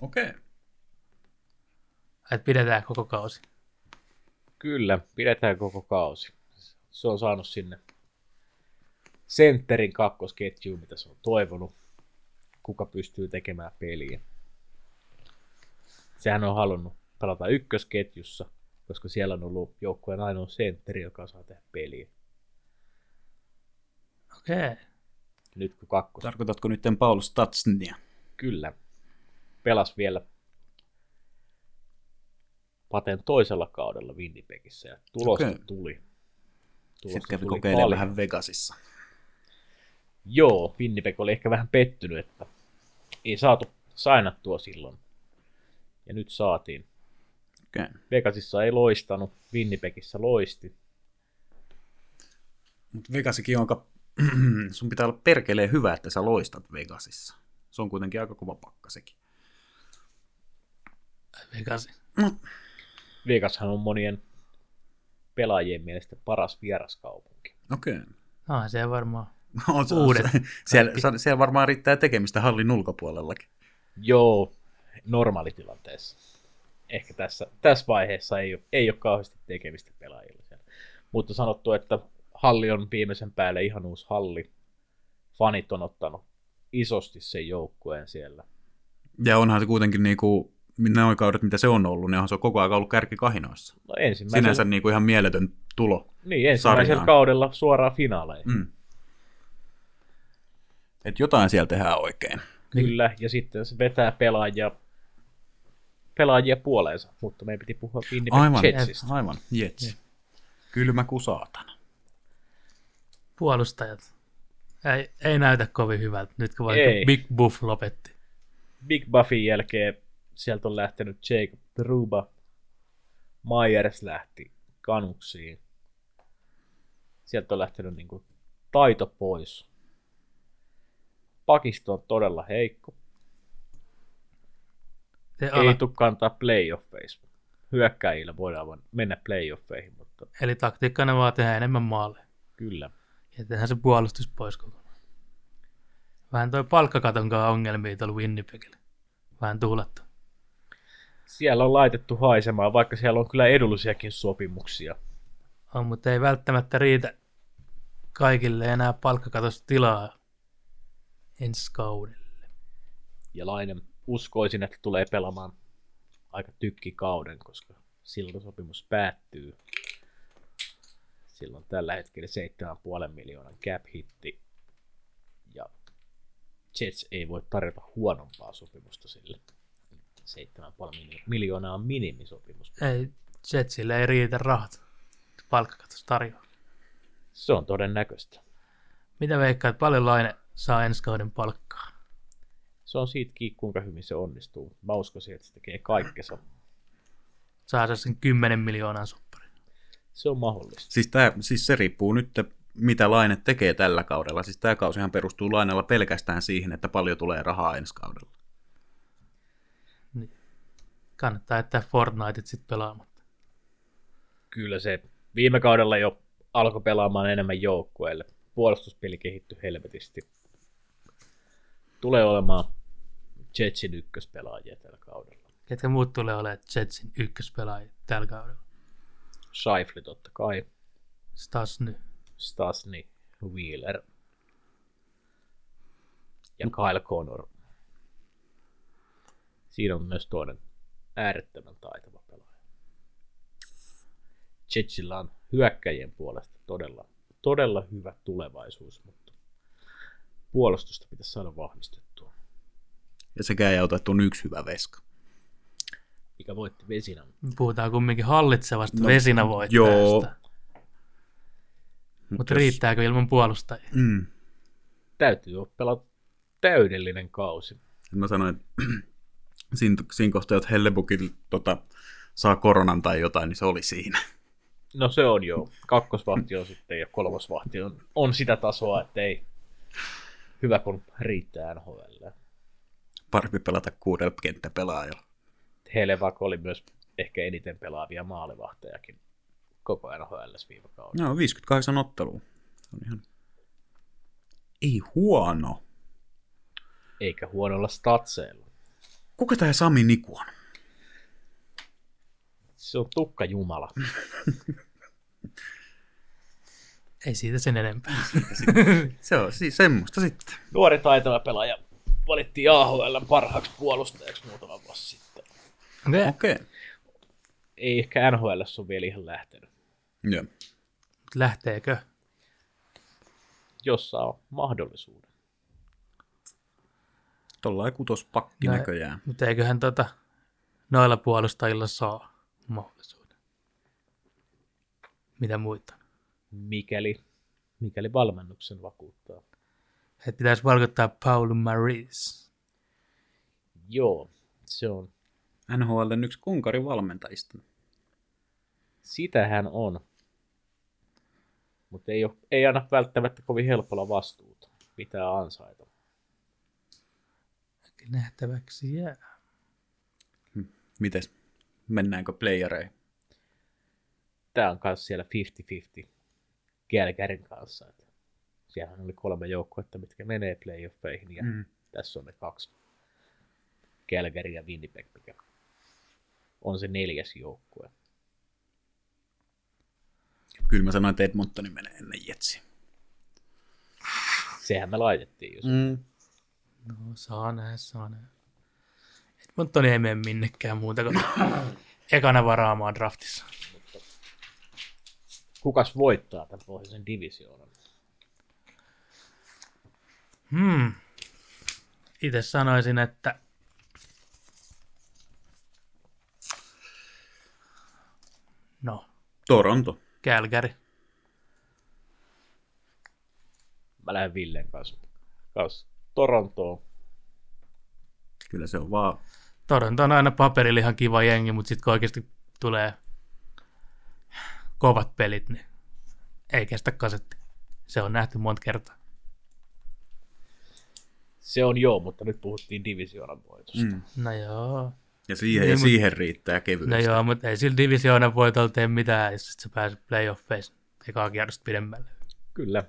Okei. Et pidetään koko kausi? Kyllä, pidetään koko kausi. Se on saanut sinne sentterin kakkosketjuun, mitä se on toivonut. Kuka pystyy tekemään peliä. Sehän on halunnut pelata ykkösketjussa, koska siellä on ollut joukkueen ainoa sentteri, joka saa tehdä peliä. Okei. Nyt kun kakkos. Tarkoitatko nyt tämän Paul Statsnia? Kyllä. Pelas vielä Paten toisella kaudella Winnipegissä ja tulosta tuli. Sitten kävi kokeilemaan vähän Vegasissa. Joo, Winnipeg oli ehkä vähän pettynyt, että ei saatu sainattua silloin. Ja nyt saatiin. Okay. Vegasissa ei loistanut, Winnipegissä loisti. Mutta Vegasikin on aika... sun pitää olla perkeleen hyvä, että sä loistat Vegasissa. Se on kuitenkin aika kova pakka sekin. Vegas. No. Vegashan on monien pelaajien mielestä paras vieraskaupunki. Okei. Okay. No, se varmaan uudet. Siellä varmaan riittää tekemistä hallin ulkopuolellakin. Joo, normaalitilanteessa. Ehkä tässä vaiheessa ei ole kauheasti tekemistä pelaajilla siellä. Mutta sanottu, että halli on viimeisen päälle ihan uusi halli. Fanit on ottanut isosti sen joukkueen siellä. Ja onhan se kuitenkin niinku, ne oikeudet, mitä se on ollut, niin onhan se on koko ajan ollut kärkikahinoissa. No ensimmäisellä... Sinänsä niinku ihan mieletön tulo. Niin, ensimmäisellä sarjaan. Kaudella suoraan finaaleihin. Mm. Että jotain siellä tehdään oikein. Kyllä, ja sitten se vetää pelaajia puoleensa, mutta meidän piti puhua Winnipeg Jetsistä. Aivan, Jets. Kylmä kuin saatana. Puolustajat. Ei näytä kovin hyvältä, nyt kun vaikka Big Buff lopetti. Big Buffin jälkeen sieltä on lähtenyt Jake Truba. Myers lähti Canucksiin. Sieltä on lähtenyt niin kuin taito pois. Pakisto on todella heikko. Ei tule kantaa playoffeissa. Hyökkäjillä voidaan mennä playoffeihin. Mutta... Eli taktiikkana vaan tehdään enemmän maaleja. Kyllä. Ja tehdään se puolustus pois kokonaan. Vähän toi palkkakatonkaan ongelmia tuolla Winnipegillä. Vähän tuulettu. Siellä on laitettu haisemaan, vaikka siellä on kyllä edullisiakin sopimuksia. On, mutta ei välttämättä riitä kaikille enää palkkakatosta tilaa ensi kaudelle. Ja Lainen uskoisin, että tulee pelaamaan aika tykkikauden, koska silloin sopimus päättyy. Silloin tällä hetkellä 7,5 miljoonan cap-hitti, ja Jets ei voi tarjota huonompaa sopimusta sille. 7,5 miljoonaa on minimisopimus. Ei, Jetsille ei riitä rahat. Palkkakatos tarjoaa. Se on todennäköistä. Mitä veikkaat, paljon Laine saa ensi kauden palkkaa? Se on siitä kiinni, kuinka hyvin se onnistuu. Mä uskoisin, että se tekee kaikkensa. Saa sen 10 miljoonan soppari. Se on mahdollista. Siis se riippuu nyt, mitä Laine tekee tällä kaudella. Siis tämä kausihan perustuu Lainella pelkästään siihen, että paljon tulee rahaa ensi kaudella. Niin. Kannattaa jättää Fortniteit sitten pelaamatta. Kyllä se viime kaudella jo alkoi pelaamaan enemmän joukkueelle. Puolustuspeli kehittyi helvetisti. Tulee olemaan Jetsin ykköspelaajia tällä kaudella. Ketkä muut tulee olemaan Jetsin ykköspelaajia tällä kaudella? Scheifle totta kai. Stasny, Wheeler ja Kyle Connor. Siinä on myös toinen äärettömän taitava pelaaja. Jetsillä on hyökkäjien puolesta todella hyvä tulevaisuus, mutta puolustusta pitäisi saada vahvistettua. Ja sekään ei auta, että on yksi hyvä veska. Mikä voitti Vesinan. Puhutaan kumminkin hallitsevasta Vesina-voittajasta. Mutta riittääkö ilman puolustajia? Mm. Täytyy pelata täydellinen kausi. Mä sanoin, että siinä kohtaa, että Hellebukki saa koronan tai jotain, niin se oli siinä. No se on joo. Kakkosvahti on sitten ja kolmosvahti on sitä tasoa, että ei hyvä kun riittää NHL. Parempi pelata 6 kenttäpelaajalla. Helevak oli myös ehkä eniten pelaavia maalivahtejakin koko NHL:ssä viime kaudella. No 58 ottelua. On ihan... Ei huono. Eikä huonolla statseilla. Kuka tämä Sami Niku on? Se on tukkajumala. Ei siitä sen enempää. Se on siis semmoista sitten. Nuori taitava pelaaja valittiin AHL:n parhaaksi puolustajaksi muutama vuosi sitten. Okei. Ei ehkä NHL:ssä ole vielä ihan lähtenyt. Joo. Lähteekö? Jos saa mahdollisuuden. Tuollainen kutospakki näköjään. Mutta eiköhän noilla puolustajilla saa mahdollisuuden. Mitä muita? Mikäli valmennuksen vakuuttaa. että pitäisi valkottaa Paul Maurice. Joo, se on. NHL:n yksi Unkarin valmentajista. Sitähän on. Mutta ei aina välttämättä kovin helpolla vastuuta. Pitää ansaita. Nähtäväksi jää. Mites? Mennäänkö playereihin? Tää on kanssa siellä 50-50 Kälkärin kanssa. Siellähän oli 3 joukkuetta, mitkä menee playoffeihin. Ja tässä on ne 2. Kälkäri ja Winnipeg, mikä on se 4. joukkue. Kyllä mä sanoin, että Edmontoni menee ennen Jetsiä. Sehän me laitettiin just. No saa nähdä. Edmontoni ei mene minnekään muuta kuin ekana varaamaan draftissa. Kukas voittaa tämän pohjoisen divisioonan? Itse sanoisin, että Toronto. Calgary. Mä lähden Villen kanssa Torontoon. Kyllä se on vaan... Toronto on aina paperilla ihan kiva jengi, mutta sitten kun oikeasti tulee kovat pelit, niin ei kestä kasetti. Se on nähty monta kertaa. Se on joo, mutta nyt puhuttiin divisioonan voitosta. No joo. Ja siihen riittää kevyesti. No joo, mutta ei sillä divisioonan voitolla tee mitään, jos sä pääset playoffeissa ekaa kierrosta pidemmälle. Kyllä.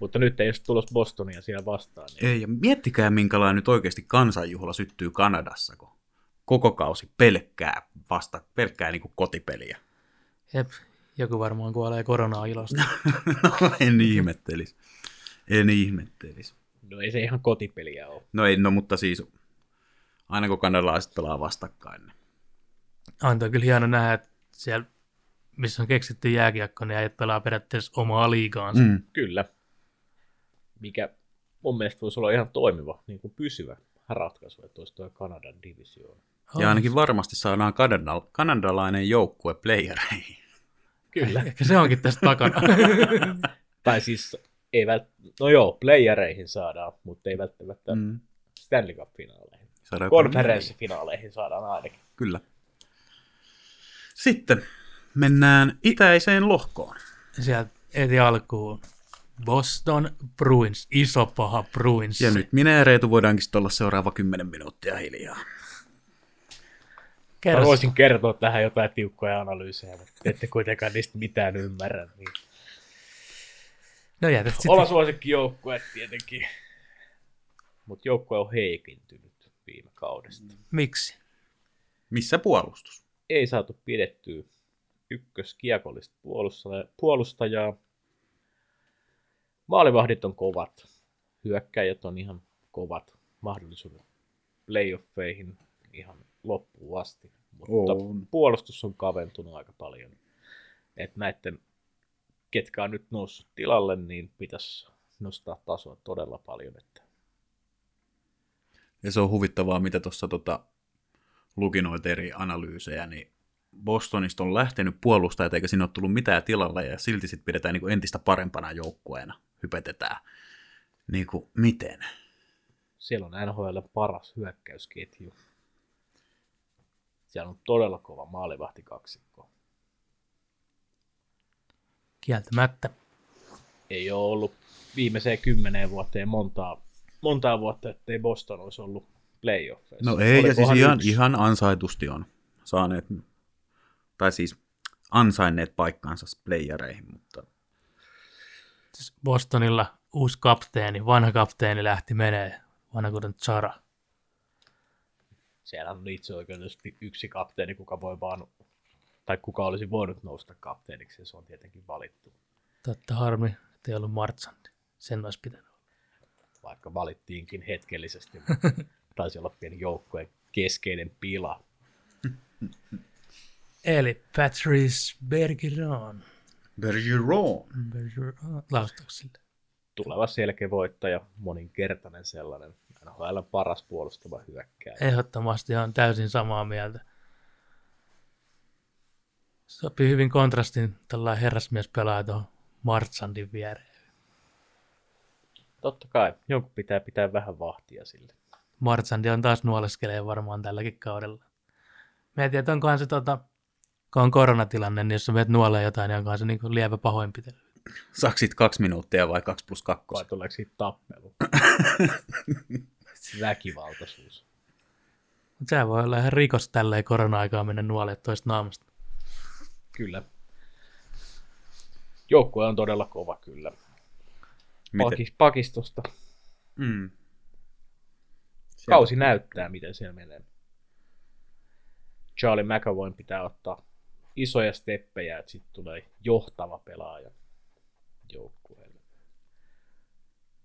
Mutta nyt ei ole tulossa Bostonia siellä vastaan. Niin... Ei, ja miettikää minkälainen nyt oikeasti kansanjuhla syttyy Kanadassa, kun koko kausi pelkkää niin kuin kotipeliä. Jep, joku varmaan kuolee koronaa ilosta. No en ihmettelisi. No ei se ihan kotipeliä ole. No mutta siis aina kun kanadalaiset pelaa vastakkain. Antoi kyllä hieno nähdä, että siellä missä on keksitty jääkiekko, niin äijät pelaa periaatteessa omaa liigaansa. Kyllä. Mikä mun mielestä voisi olla ihan toimiva, niin kuin pysyvä ratkaisu, että olisi tuo Kanadan divisioon. Ja ainakin varmasti saadaan kanadalainen joukkue playereihin. Kyllä. Ehkä se onkin tässä takana. Tai siis, playereihin saadaan, mutta ei välttämättä Stanley Cup-finaaleihin. Konferenssifinaaleihin saadaan ainakin. Kyllä. Sitten mennään itäiseen lohkoon. Sieltä eti alkuun. Boston Bruins, iso paha Bruins. Ja nyt minä ja Reetu voidaankin olla seuraava 10 minuuttia hiljaa. Voisin kertoa tähän jotain tiukkoja analyysejä, mutta ette kuitenkaan niistä mitään ymmärrä. Niin... No jätät sitten. Olla suosikki joukkue tietenkin, mutta joukkue on heikentynyt viime kaudesta. Miksi? Missä puolustus? Ei saatu pidettyä ykköskiekollista puolustajaa. Maalivahdit on kovat, hyökkäjät on ihan kovat, mahdollisuudet playoffeihin ihan loppuun asti, mutta puolustus on kaventunut aika paljon. Et näiden, ketkä on nyt noussut tilalle, niin pitäisi nostaa tasoa todella paljon. Ja se on huvittavaa, mitä tuossa luki noita eri analyysejä, niin Bostonista on lähtenyt puolustajat, eikä siinä ole tullut mitään tilalla, ja silti sit pidetään niin kuin entistä parempana joukkueena. Hypetetään. Niin kuin, miten? Siellä on NHL paras hyökkäysketju. Siellä on todella kova maalivahtikaksikko. Kieltämättä. Ei ole ollut viimeiseen 10 vuoteen montaa vuotta, ettei Boston olisi ollut playoffeissa. No ei, ja siis ihan ansaitusti on saaneet, tai siis ansainneet paikkaansa playereihin, mutta... Bostonilla uusi vanha kapteeni lähti menee, vanha kuten Chara. Siellä on itse oikeasti yksi kapteeni, kuka olisi voinut nousta kapteeniksi, ja se on tietenkin valittu. Totta harmi, ettei ollut Marchand. Sen olisi pitänyt olla. Vaikka valittiinkin hetkellisesti, taisi olla pieni joukkueen keskeinen pila. Eli Patrice Bergeron. Laustaksille. Tuleva selkeä voittaja, moninkertainen sellainen. NHL paras puolustava hyökkääjä. Ehdottomasti on täysin samaa mieltä. Sopii hyvin kontrastin, tällainen herrasmies pelaa tuohon Marchandin viereen. Totta kai, jonkun pitää pitää vähän vahtia sille. Martsandi on taas nuoleskelee varmaan tälläkin kaudella. Mietin, että onkohan se, kun on koronatilanne, niin jos sä menet nuoleen jotain, niin onkohan se niin lievä pahoinpitely. Saako siitä 2 minuuttia vai 2+2? Vai tuleeko siitä tappelu? Väkivaltaisuus. Mutta sehän voi olla ihan rikos tälleen korona-aikaa mennä nuoleen toista naamasta. Kyllä. Joukkue on todella kova kyllä. Pakistosta. Mm. Kausi näyttää, miten siellä menee. Charlie McAvoyn pitää ottaa isoja steppejä, että sitten tulee johtava pelaaja joukkueelle.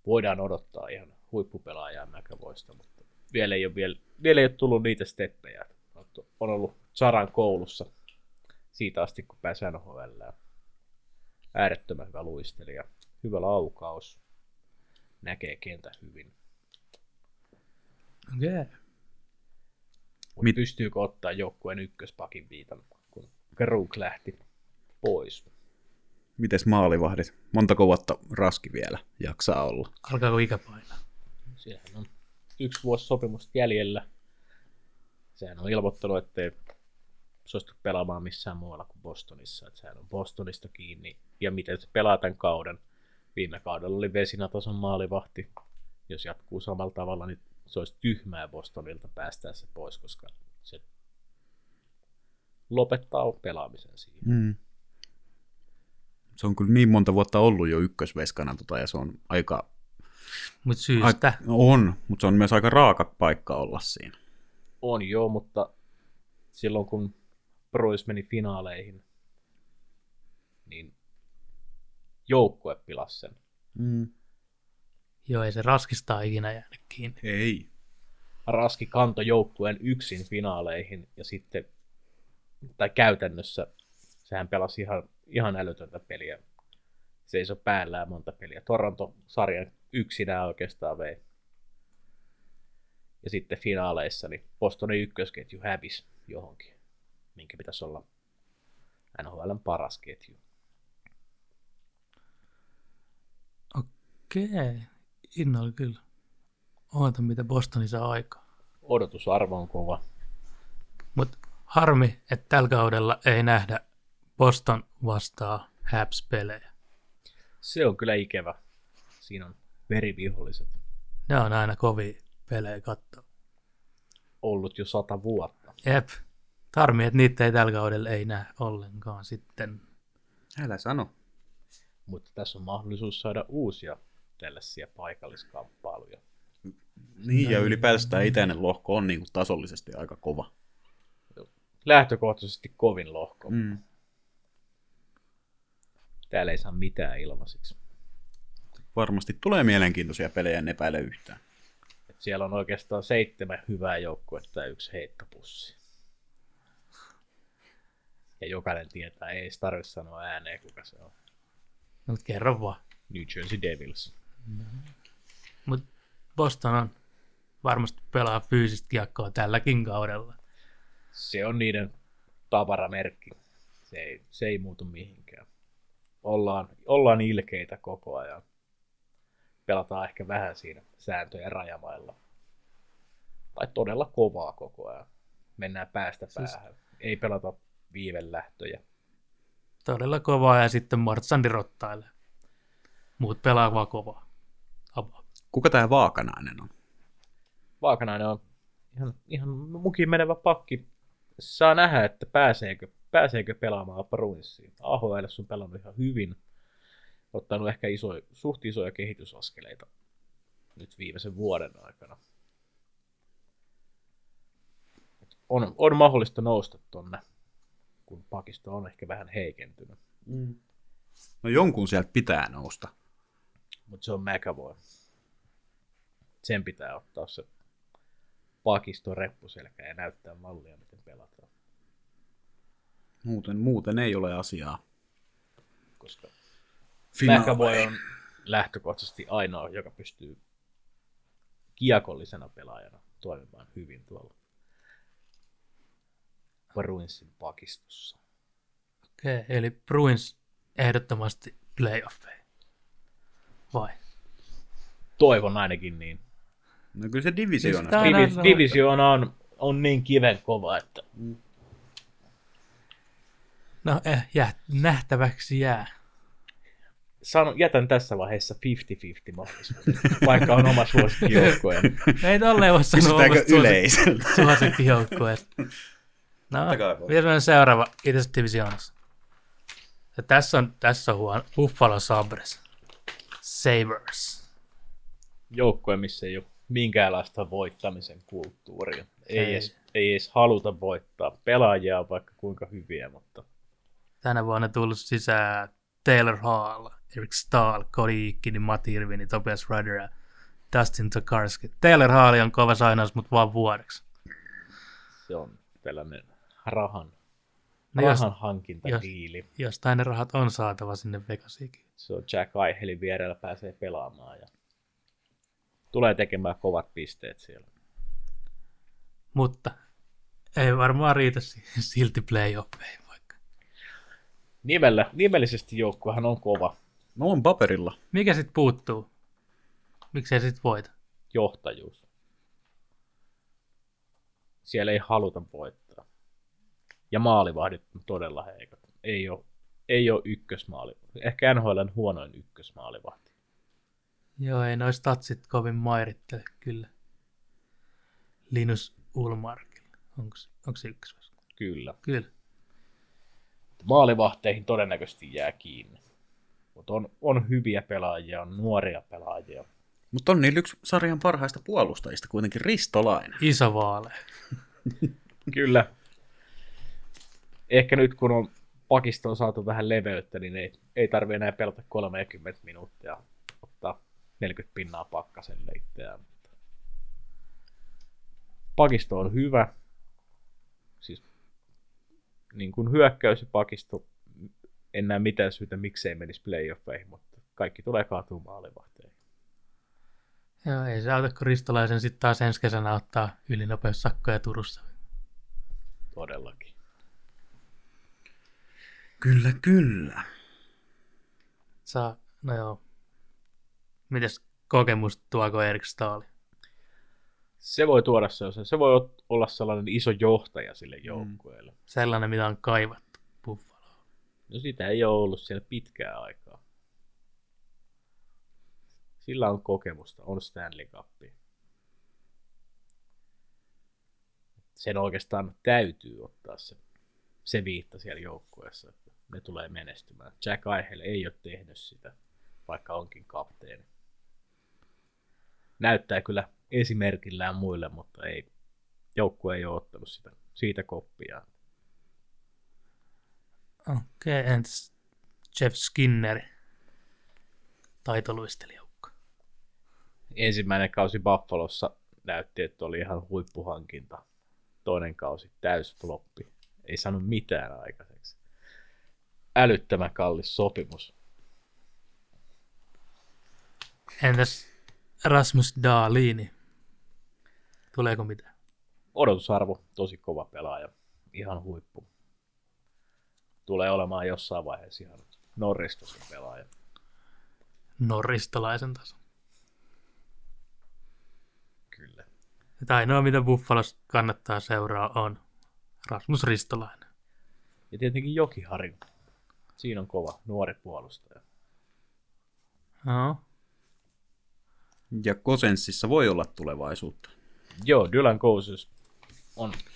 Voidaan odottaa ihan huippupelaajaa McAvoysta, mutta vielä ei ole tullut niitä steppejä. On ollut Saran koulussa siitä asti, kun pääsi NHL:ään. Äärettömän hyvä luistelija. Hyvä laukaus. Näkee kentän hyvin. Okei. Okay. Pystyykö ottaa joukkueen ykköspakin viitan, kun Krug lähti pois? Mites maalivahdit? Montako vuotta Raski vielä jaksaa olla? Alkaako ikäpainaa? Siellähän on 1 vuosi sopimusta jäljellä. Sehän on ilmoittanut, ettei suostu pelaamaan missään muualla kuin Bostonissa. Että sehän on Bostonista kiinni. Ja miten se pelaa tämän kauden? Viime kaudella oli vesinatason maalivahti. Jos jatkuu samalla tavalla, niin se olisi tyhmää Bostonilta päästää se pois, koska se lopettaa pelaamisen siihen. Mm. Se on kyllä niin monta vuotta ollut jo ykkösveskana, ja se on aika... Mutta syystä. On, mutta se on myös aika raaka paikka olla siinä. On joo, mutta silloin kun Bruins meni finaaleihin, niin joukkue pilasi sen. Mm. Joo, ei se Raskista ikinä jäänyt kiinni. Ei. Raski kantoi joukkueen yksin finaaleihin ja sitten, tai käytännössä, sehän pelasi ihan älytöntä peliä. Se ei ole päällään monta peliä. Toronto-sarjan yksinään oikeastaan vei. Ja sitten finaaleissa, niin Bostonin ykkösketju hävisi johonkin, minkä pitäisi olla NHL:n paras ketju. Okei. Innolla kyllä. Ootan, mitä Bostoni saa aikaa. Odotusarvo on kova. Mutta harmi, että tällä kaudella ei nähdä Boston vastaa Habs-pelejä. Se on kyllä ikävä. Siinä on veriviholliset. Ne on aina kovia pelejä katsoa. Ollut jo 100 vuotta. Jep. Harmi, että niitä ei tällä kaudella ei näe ollenkaan sitten. Älä sano. Mutta tässä on mahdollisuus saada uusia tällaisia paikalliskamppailuja. Niin, ja ylipäänsä tämä itäinen lohko on niin kuin tasollisesti aika kova. Lähtökohtaisesti kovin lohko. Mm. Täällä ei saa mitään ilmaisiksi. Varmasti tulee mielenkiintoisia pelejä, en epäile yhtään. Et siellä on oikeastaan 7 hyvää joukkuetta ja 1 heittopussi. Ja jokainen tietää, ei tarvitse sanoa ääneen, kuka se on. No, kerro vaan. New Jersey Devils. Mutta Boston on varmasti pelaa fyysistä kiekkoa tälläkin kaudella. Se on niiden tavaramerkki. Se ei muutu mihinkään. Ollaan ilkeitä koko ajan. Pelataan ehkä vähän siinä sääntöjen rajamailla. Tai todella kovaa koko ajan. Mennään päästä päähän. Ei pelata viivelähtöjä. Todella kovaa ja sitten Martsandi rottailee. Muut pelaa vaan kovaa. Aba. Kuka tämä Vaakanainen on? Vaakanainen on ihan mukiin menevä pakki. Saa nähdä, että pääseekö pelaamaan Bruinsiin. AHL on pelannut ihan hyvin. Ottanut ehkä suht isoja kehitysaskeleita nyt viimeisen vuoden aikana. On mahdollista nousta tonne, kun pakisto on ehkä vähän heikentynyt. Mm. No jonkun sieltä pitää nousta. Mutta se on McAvoy. Sen pitää ottaa se pakiston reppuselkä ja näyttää mallia, miten pelataan. Muuten ei ole asiaa. Koska McAvoy on lähtökohtaisesti ainoa, joka pystyy kiekollisena pelaajana toimimaan hyvin tuolla Bruinsin pakistossa. Okei, eli Bruins ehdottomasti playoffeihin. Vai? toivon ainakin niin. No kyllä se divisioona on niin kiven kova, että... No nähtäväksi jää. Jätän tässä vaiheessa 50-50 mahdollisuuden, vaikka on oma suosikkijoukkoja. Ei tolleen voi sanoa omasta suosikkijoukkoista. No, vielä seuraava itse divisioonassa. Tässä on huono. Buffalo Sabres. Joukkoja, missä ei ole minkäänlaista voittamisen kulttuuria. Ei edes haluta voittaa pelaajia, vaikka kuinka hyviä, mutta... Tänä vuonna tullut sisään Taylor Hall, Eric Stahl, Cody Ikkinen, Matti Irvini, Tobias Ryder ja Dustin Tokarski. Taylor Hall on kova sainaus, mutta vaan vuodeksi. Se on tällainen rahan hankintadiili. Jostain ne rahat on saatava sinne Vegasiinkin. Se on Jack Eihelin vierellä, pääsee pelaamaan ja tulee tekemään kovat pisteet siellä. Mutta ei varmaan riitä silti playoffeihin vaikka. Nimellisesti joukkuehan on kova. No on paperilla. Mikä sit puuttuu? Miksei sit voita? Johtajuus. Siellä ei haluta voittaa. Ja maalivahdit on todella heikot. Ei ole ykkösmaalivahti. Ehkä NHL:n huonoin ykkösmaalivahti. Joo, ei noi statsit kovin mairittele kyllä. Linus Ullmarkilla. Onko se yksi? Kyllä. Maalivahteihin todennäköisesti jää kiinni. Mutta on hyviä pelaajia, on nuoria pelaajia. Mutta on niillä yksi sarjan parhaista puolustajista kuitenkin Ristolainen. Isävaale. Kyllä. Ehkä nyt kun on pakista on saatu vähän leveyttä, niin ei tarvitse enää pelata 30 minuuttia. Ottaa 40 pinnaa pakkaselle itseään. Pakisto on hyvä, siis niin kuin hyökkäys ja pakisto, en näe mitään syytä miksei menisi playoffeihin, mutta kaikki tulee kaatua maalivahteihin. Joo, ei se auta, kun Ristolaisen sitten taas ensi kesänä ottaa ylinopeussakkoja Turussa. Todellakin. Kyllä. No joo. Mites kokemus tuoko Erik Staali? Se voi tuoda sellaisen. Se voi olla sellainen iso johtaja sille joukkueelle. Sellainen, mitä on kaivattu Buffaloon. No sitä ei ole ollut siellä pitkää aikaa. Sillä on kokemusta. On Stanley Cupia. Sen oikeastaan täytyy ottaa se viitta siellä joukkueessa, että ne tulee menestymään. Jack Eichel ei ole tehnyt sitä, vaikka onkin kapteeni. Näyttää kyllä esimerkillään muille, mutta joukkue ei ole ottanut siitä koppia. Okei, entäs Jeff Skinner, taitoluistelijoukko? Ensimmäinen kausi Buffalossa näytti, että oli ihan huippuhankinta. Toinen kausi täysfloppi. Ei saanut mitään aikaiseksi. Älyttömän kallis sopimus. Entäs Rasmus Dahlini? Tuleeko mitään? Odotusarvo, tosi kova pelaaja. Ihan huippu. Tulee olemaan jossain vaiheessa ihan norristolainen pelaaja. Norristolaisen taso. Kyllä. Ja ainoa, mitä Buffalossa kannattaa seuraa, on Rasmus Ristolainen. Ja tietenkin Jokihari. Siinä on kova nuori puolustaja. No. Ja Kosenssissa voi olla tulevaisuutta. Joo, Dylan Cousins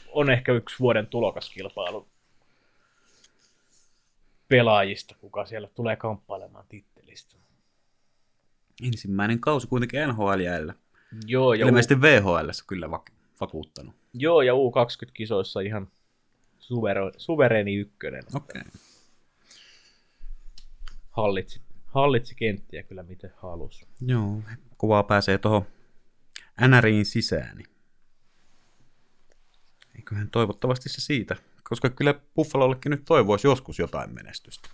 on ehkä yksi vuoden tulokaskilpailun pelaajista, kuka siellä tulee kamppailemaan tittelistä. Ensimmäinen kausi kuitenkin NHL:llä. Joo, ja ilmeisesti VHL:ssä kyllä vakuuttanut. Joo, ja U20-kisoissa ihan suvereeni ykkönen. Okei. Okay. Hallitsi kenttiä kyllä miten halusi. Joo, kovaa pääsee tuohon NRIin sisään. Eiköhän toivottavasti se siitä, koska kyllä Buffalollekin nyt toivoisi joskus jotain menestystä.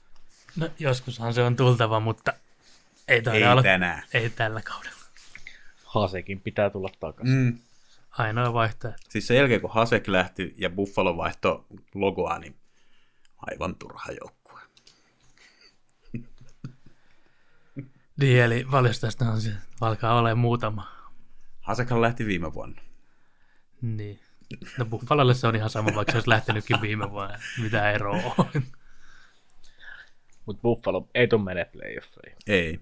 No joskushan se on tultava, mutta ei tänään. Ei tällä kaudella. Hasekin pitää tulla takaisin. Ainoa vaihtoehto. Siis sen jälkeen kun Hasek lähti ja Buffalo vaihtoi logoa, niin aivan turha joukkue. Niin, eli paljon tästä on se, alkaa olemaan muutama. Hasekhan lähti viime vuonna. Niin. No Buffalolle se on ihan sama, vaikka se olisi lähtenytkin viime vuonna. Mitä eroa on. Mutta Buffalo ei tule mene playoffeihin. Ei.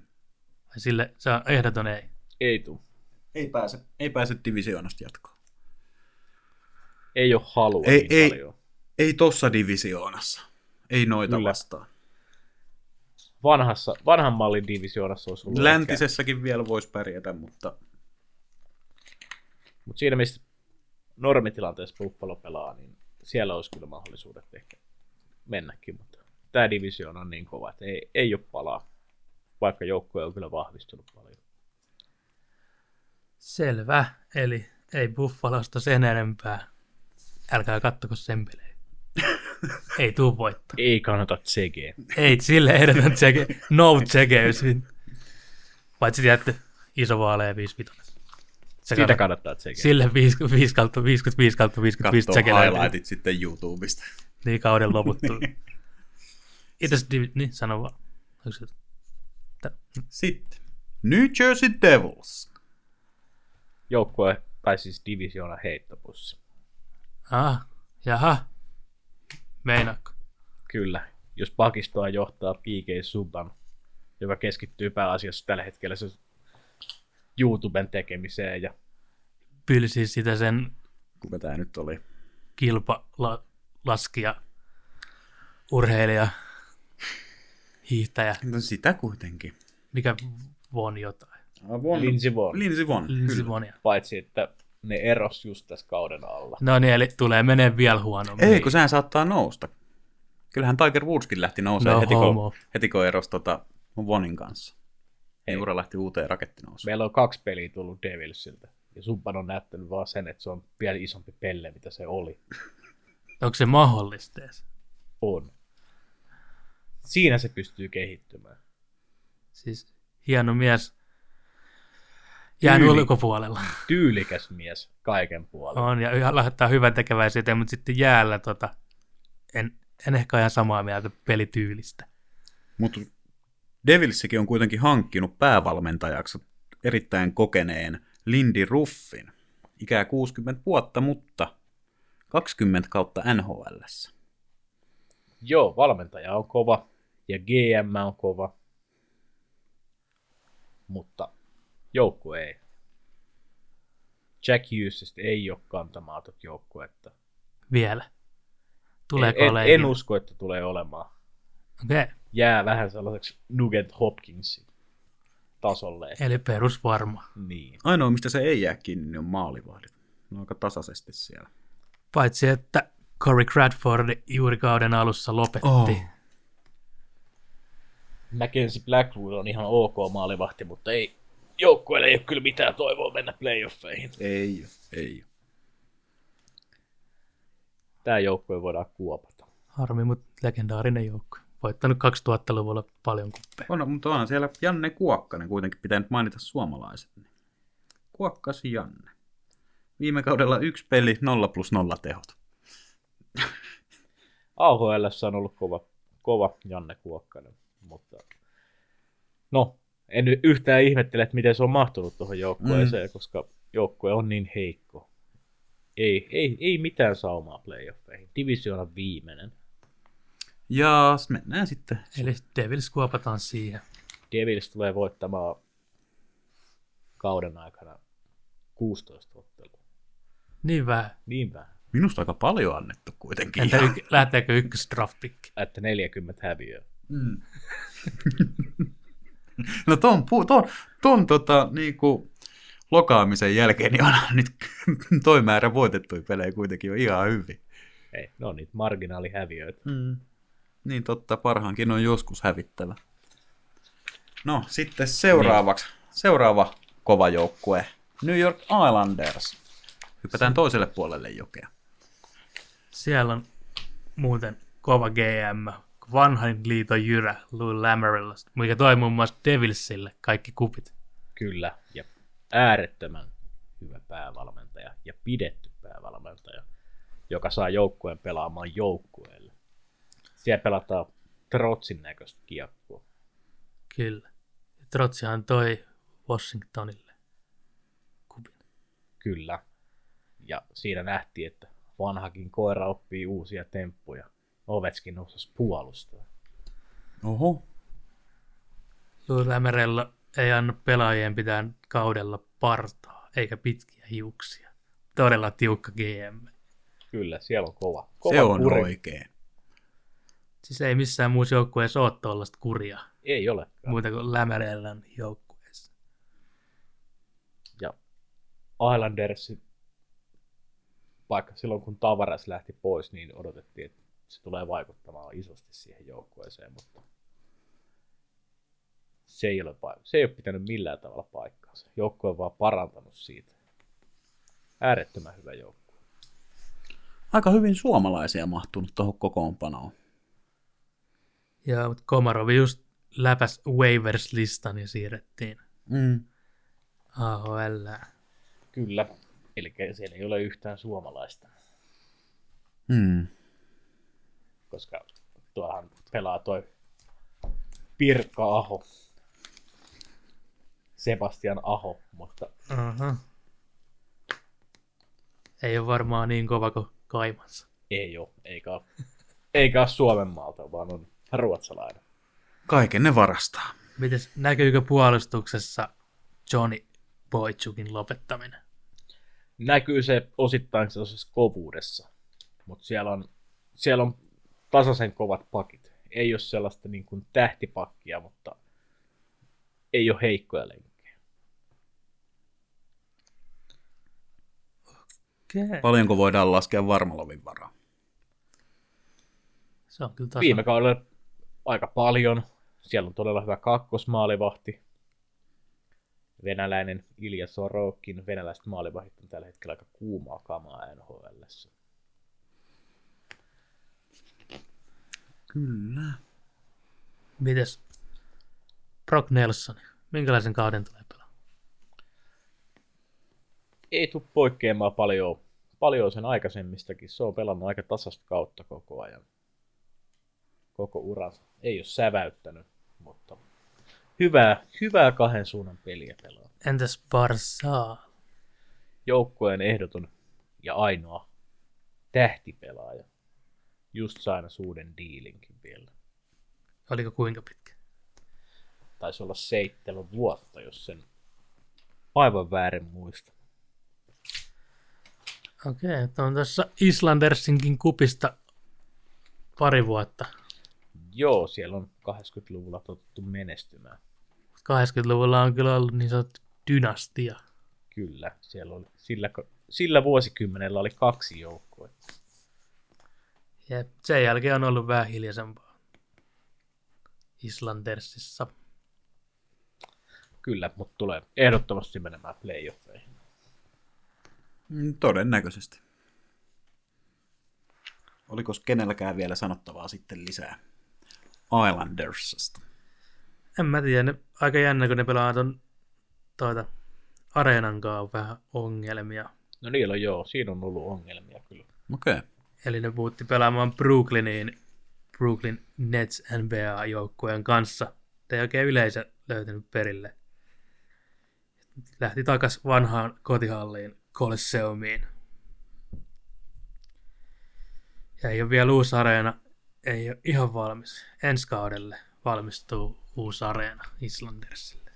Sille se on ehdoton ei. Ei tule. Ei pääse divisioonasta jatkoon. Ei ole halua niin paljon. Ei tossa divisioonassa. Ei noita kyllä vastaan. Vanhan mallin divisioonassa olisi ollut. Läntisessäkin ehkä vielä voisi pärjätä, mutta... Mutta siinä, missä normitilanteessa Buffalo pelaa, niin siellä olisi kyllä mahdollisuudet ehkä mennäkin. Mutta tämä division on niin kova, että ei ole palaa, vaikka joukkoja on kyllä vahvistunut paljon. Selvä, eli ei Buffalosta sen enempää. Älkää kattoko sen pelejä. Ei tuu voittaa. Ei kannata tsekeä. Ei, sille ehdotan tsekeä. No tsekeys. Paitsi tiedätte, iso vaalee 5-5. Siitä kannattaa tsekeä. Sille 55-55 tsekeä. Kattoo highlightit sitten YouTubesta. Niin kauden loputtuu. Itse asiassa, niin sano vaan. Sitten. New Jersey Devils. Joukkue, tai siis divisioona heittopussi. Ah, jaha. Meinaako? Kyllä. Jos pakistoa johtaa P.K. Subban, joka keskittyy pääasiassa tällä hetkellä se YouTuben tekemiseen ja... Pylsii sitä sen... Kuka tää nyt oli? Kilpalaskija, urheilija, hiihtäjä. No sitä kuitenkin. Mikä Von jotain. Lindsey Vonn. Paitsi, että ne eros just tässä kauden alla. No niin, eli tulee menee vielä huonommin. Ei, kun sehän saattaa nousta. Kyllähän Tiger Woodskin lähti nousemaan no heti kun erosi Vonnin kanssa. Ei ura lähti uuteen rakettinousuun. Meillä on 2 peliä tullut Devilsiltä. Ja Subban on näyttänyt vaan sen, että se on vielä isompi pelle, mitä se oli. Onko se mahdollista? On. Siinä se pystyy kehittymään. Siis hieno mies. Jään ulkopuolella. Tyylikäs mies kaiken puolella. On, ja lahjoittaa hyvän tekeväisyyteen, mutta sitten jäällä en ehkä ihan samaa mieltä pelityylistä. Mutta Devilsikin on kuitenkin hankkinut päävalmentajaksi erittäin kokeneen Lindy Ruffin. Ikää 60 vuotta, mutta 20 kautta NHL:ssä. Joo, valmentaja on kova ja GM on kova, mutta... Joukkue ei. Jack Hughesista ei ole kantamaa tuota joukkuetta. Vielä? Tuleeko olemaan? En usko, että tulee olemaan. Okei. Okay. Jää vähän sellaiseksi Nugent Hopkinsin tasolle. Eli perusvarma. Niin. Ainoa, mistä se ei jää kiinni, on maalivahdit. No aika tasaisesti siellä. Paitsi, että Corey Cradford juuri kauden alussa lopetti. Oh. Mackenzie Blackwood on ihan ok maalivahti, mutta ei... Joukkueella ei ole kyllä mitään toivoa mennä playoffeihin. Ei. Tää joukkue voidaan kuopata. Harmi, mutta legendaarinen joukkue. Voittanut 2000-luvulla paljon kuppeja. On, mutta onhan siellä Janne Kuokkanen kuitenkin, pitää nyt mainita suomalaiset. Kuokkas Janne. Viime kaudella 1 peli, 0+0 tehot. AHL:ssä on ollut kova Janne Kuokkanen, mutta no. En yhtään ihmettele, että miten se on mahtunut tuohon joukkueeseen, koska joukkue on niin heikko. Ei mitään saumaa playoffeihin. Divisioona viimeinen. Ja mennään sitten. Eli Devils kuopataan siihen. Devils tulee voittamaan kauden aikana 16 ottelua. Niin vähän. Minusta aika paljon annettu kuitenkin. Entä lähteekö ykkösdraftpikki? Että 40 häviöä. Mm. No ton niinku lokaamisen jälkeen niin on nyt toi määrä voitettuja pelejä kuitenkin on ihan hyvin. Ei, no niitä marginaalihäviöitä. Mm. Niin totta, parhaankin on joskus hävittävä. No sitten seuraavaksi. Seuraava kova joukkue. New York Islanders. Hypätään toiselle puolelle jokea. Siellä on muuten kova GM. Vanhan liiton jyrä Lou Lamorella, mikä toi muun muassa Devilsille kaikki kupit. Kyllä, ja äärettömän hyvä päävalmentaja ja pidetty päävalmentaja, joka saa joukkueen pelaamaan joukkueelle. Siellä pelataan trotsin näköistä kiekkoa. Kyllä. Trotsihan toi Washingtonille kupin. Kyllä. Ja siinä nähtiin, että vanhakin koira oppii uusia temppuja. Ovechkin osasi puolustaa. Oho. Juus Lämerellä ei anna pelaajien pitää kaudella partaa, eikä pitkiä hiuksia. Todella tiukka GM. Kyllä, siellä on kova se on kuri. Oikein. Siis ei missään muussa joukkueessa ole tuollaista kuria. Ei ole. Muuta kuin Lämerellän joukkueessa. Ja Islandersin, vaikka silloin kun Tavares lähti pois, niin odotettiin, että se tulee vaikuttamaan isosti siihen joukkueeseen, mutta se ei ole pitänyt millään tavalla paikkaansa. Joukkue on vaan parantanut siitä. Äärettömän hyvä joukkue. Aika hyvin suomalaisia mahtunut tuohon kokoonpanoon. Ja Komarovi just läpäs waivers-listan ja siirrettiin AHL. Kyllä, eli siellä ei ole yhtään suomalaista. Mm. Koska tuohan pelaa toi Pirkka Aho. Sebastian Aho, mutta... Uh-huh. Ei ole varmaan niin kova kuin Kaimansa. Ei ole, eikä ole Suomen maalta, vaan on ruotsalainen. Kaiken ne varastaa. Mites, näkyykö puolustuksessa Johnny Boychukin lopettaminen? Näkyy se osittain sellaisessa kovuudessa, mutta siellä on tasaisen kovat pakit. Ei ole sellaista niin kuin tähtipakkia, mutta ei ole heikkoja lenkkejä. Okay. Paljonko voidaan laskea Varmalovin varaa? Se on kyllä viime kaudella aika paljon. Siellä on todella hyvä kakkosmaalivahti. Venäläinen Ilja Sorokin. Venäläiset maalivahdit on tällä hetkellä aika kuumaa kamaa NHL:ssä. Kyllä. Mites Brock Nelson? Minkälaisen kauden tulee pelaa? Ei tule poikkeamaan paljon sen aikaisemmistakin. Se on pelannut aika tasasta kautta koko ajan. Koko uransa. Ei ole säväyttänyt, mutta hyvää kahden suunnan peliä pelaa. Entäs Barsaa? Joukkueen ehdoton ja ainoa tähtipelaaja. Just sain uuden diilinkin vielä. Oliko kuinka pitkä? Taisi olla 7 vuotta, jos sen aivan väärin muista. Okei, on tässä Islandersinkin kupista pari vuotta. Joo, siellä on 80-luvulla totuttu menestymään. 80-luvulla on kyllä ollut niin sanottu dynastia. Kyllä, siellä oli, sillä vuosikymmenellä oli 2 joukkuetta. Ja sen jälkeen on ollut vähän hiljaisempaa Islandersissa. Kyllä, mutta tulee ehdottomasti menemään playoffeihin. Todennäköisesti. Oliko kenelläkään vielä sanottavaa sitten lisää Islandersista? En mä tiedä, aika jännä, kun ne pelaa tuota Areenankaan vähän ongelmia. No niillä on joo, siinä on ollut ongelmia kyllä. Okei. Okay. Eli ne muutti pelaamaan Brooklyniin, Brooklyn Nets NBA-joukkueen kanssa. Ei oikein yleisö löytänyt perille. Lähti takaisin vanhaan kotihalliin, Coliseummiin. Ja ei ole vielä uusi areena, ei ole ihan valmis. Ensi kaudelle valmistuu uusi areena Islandersille.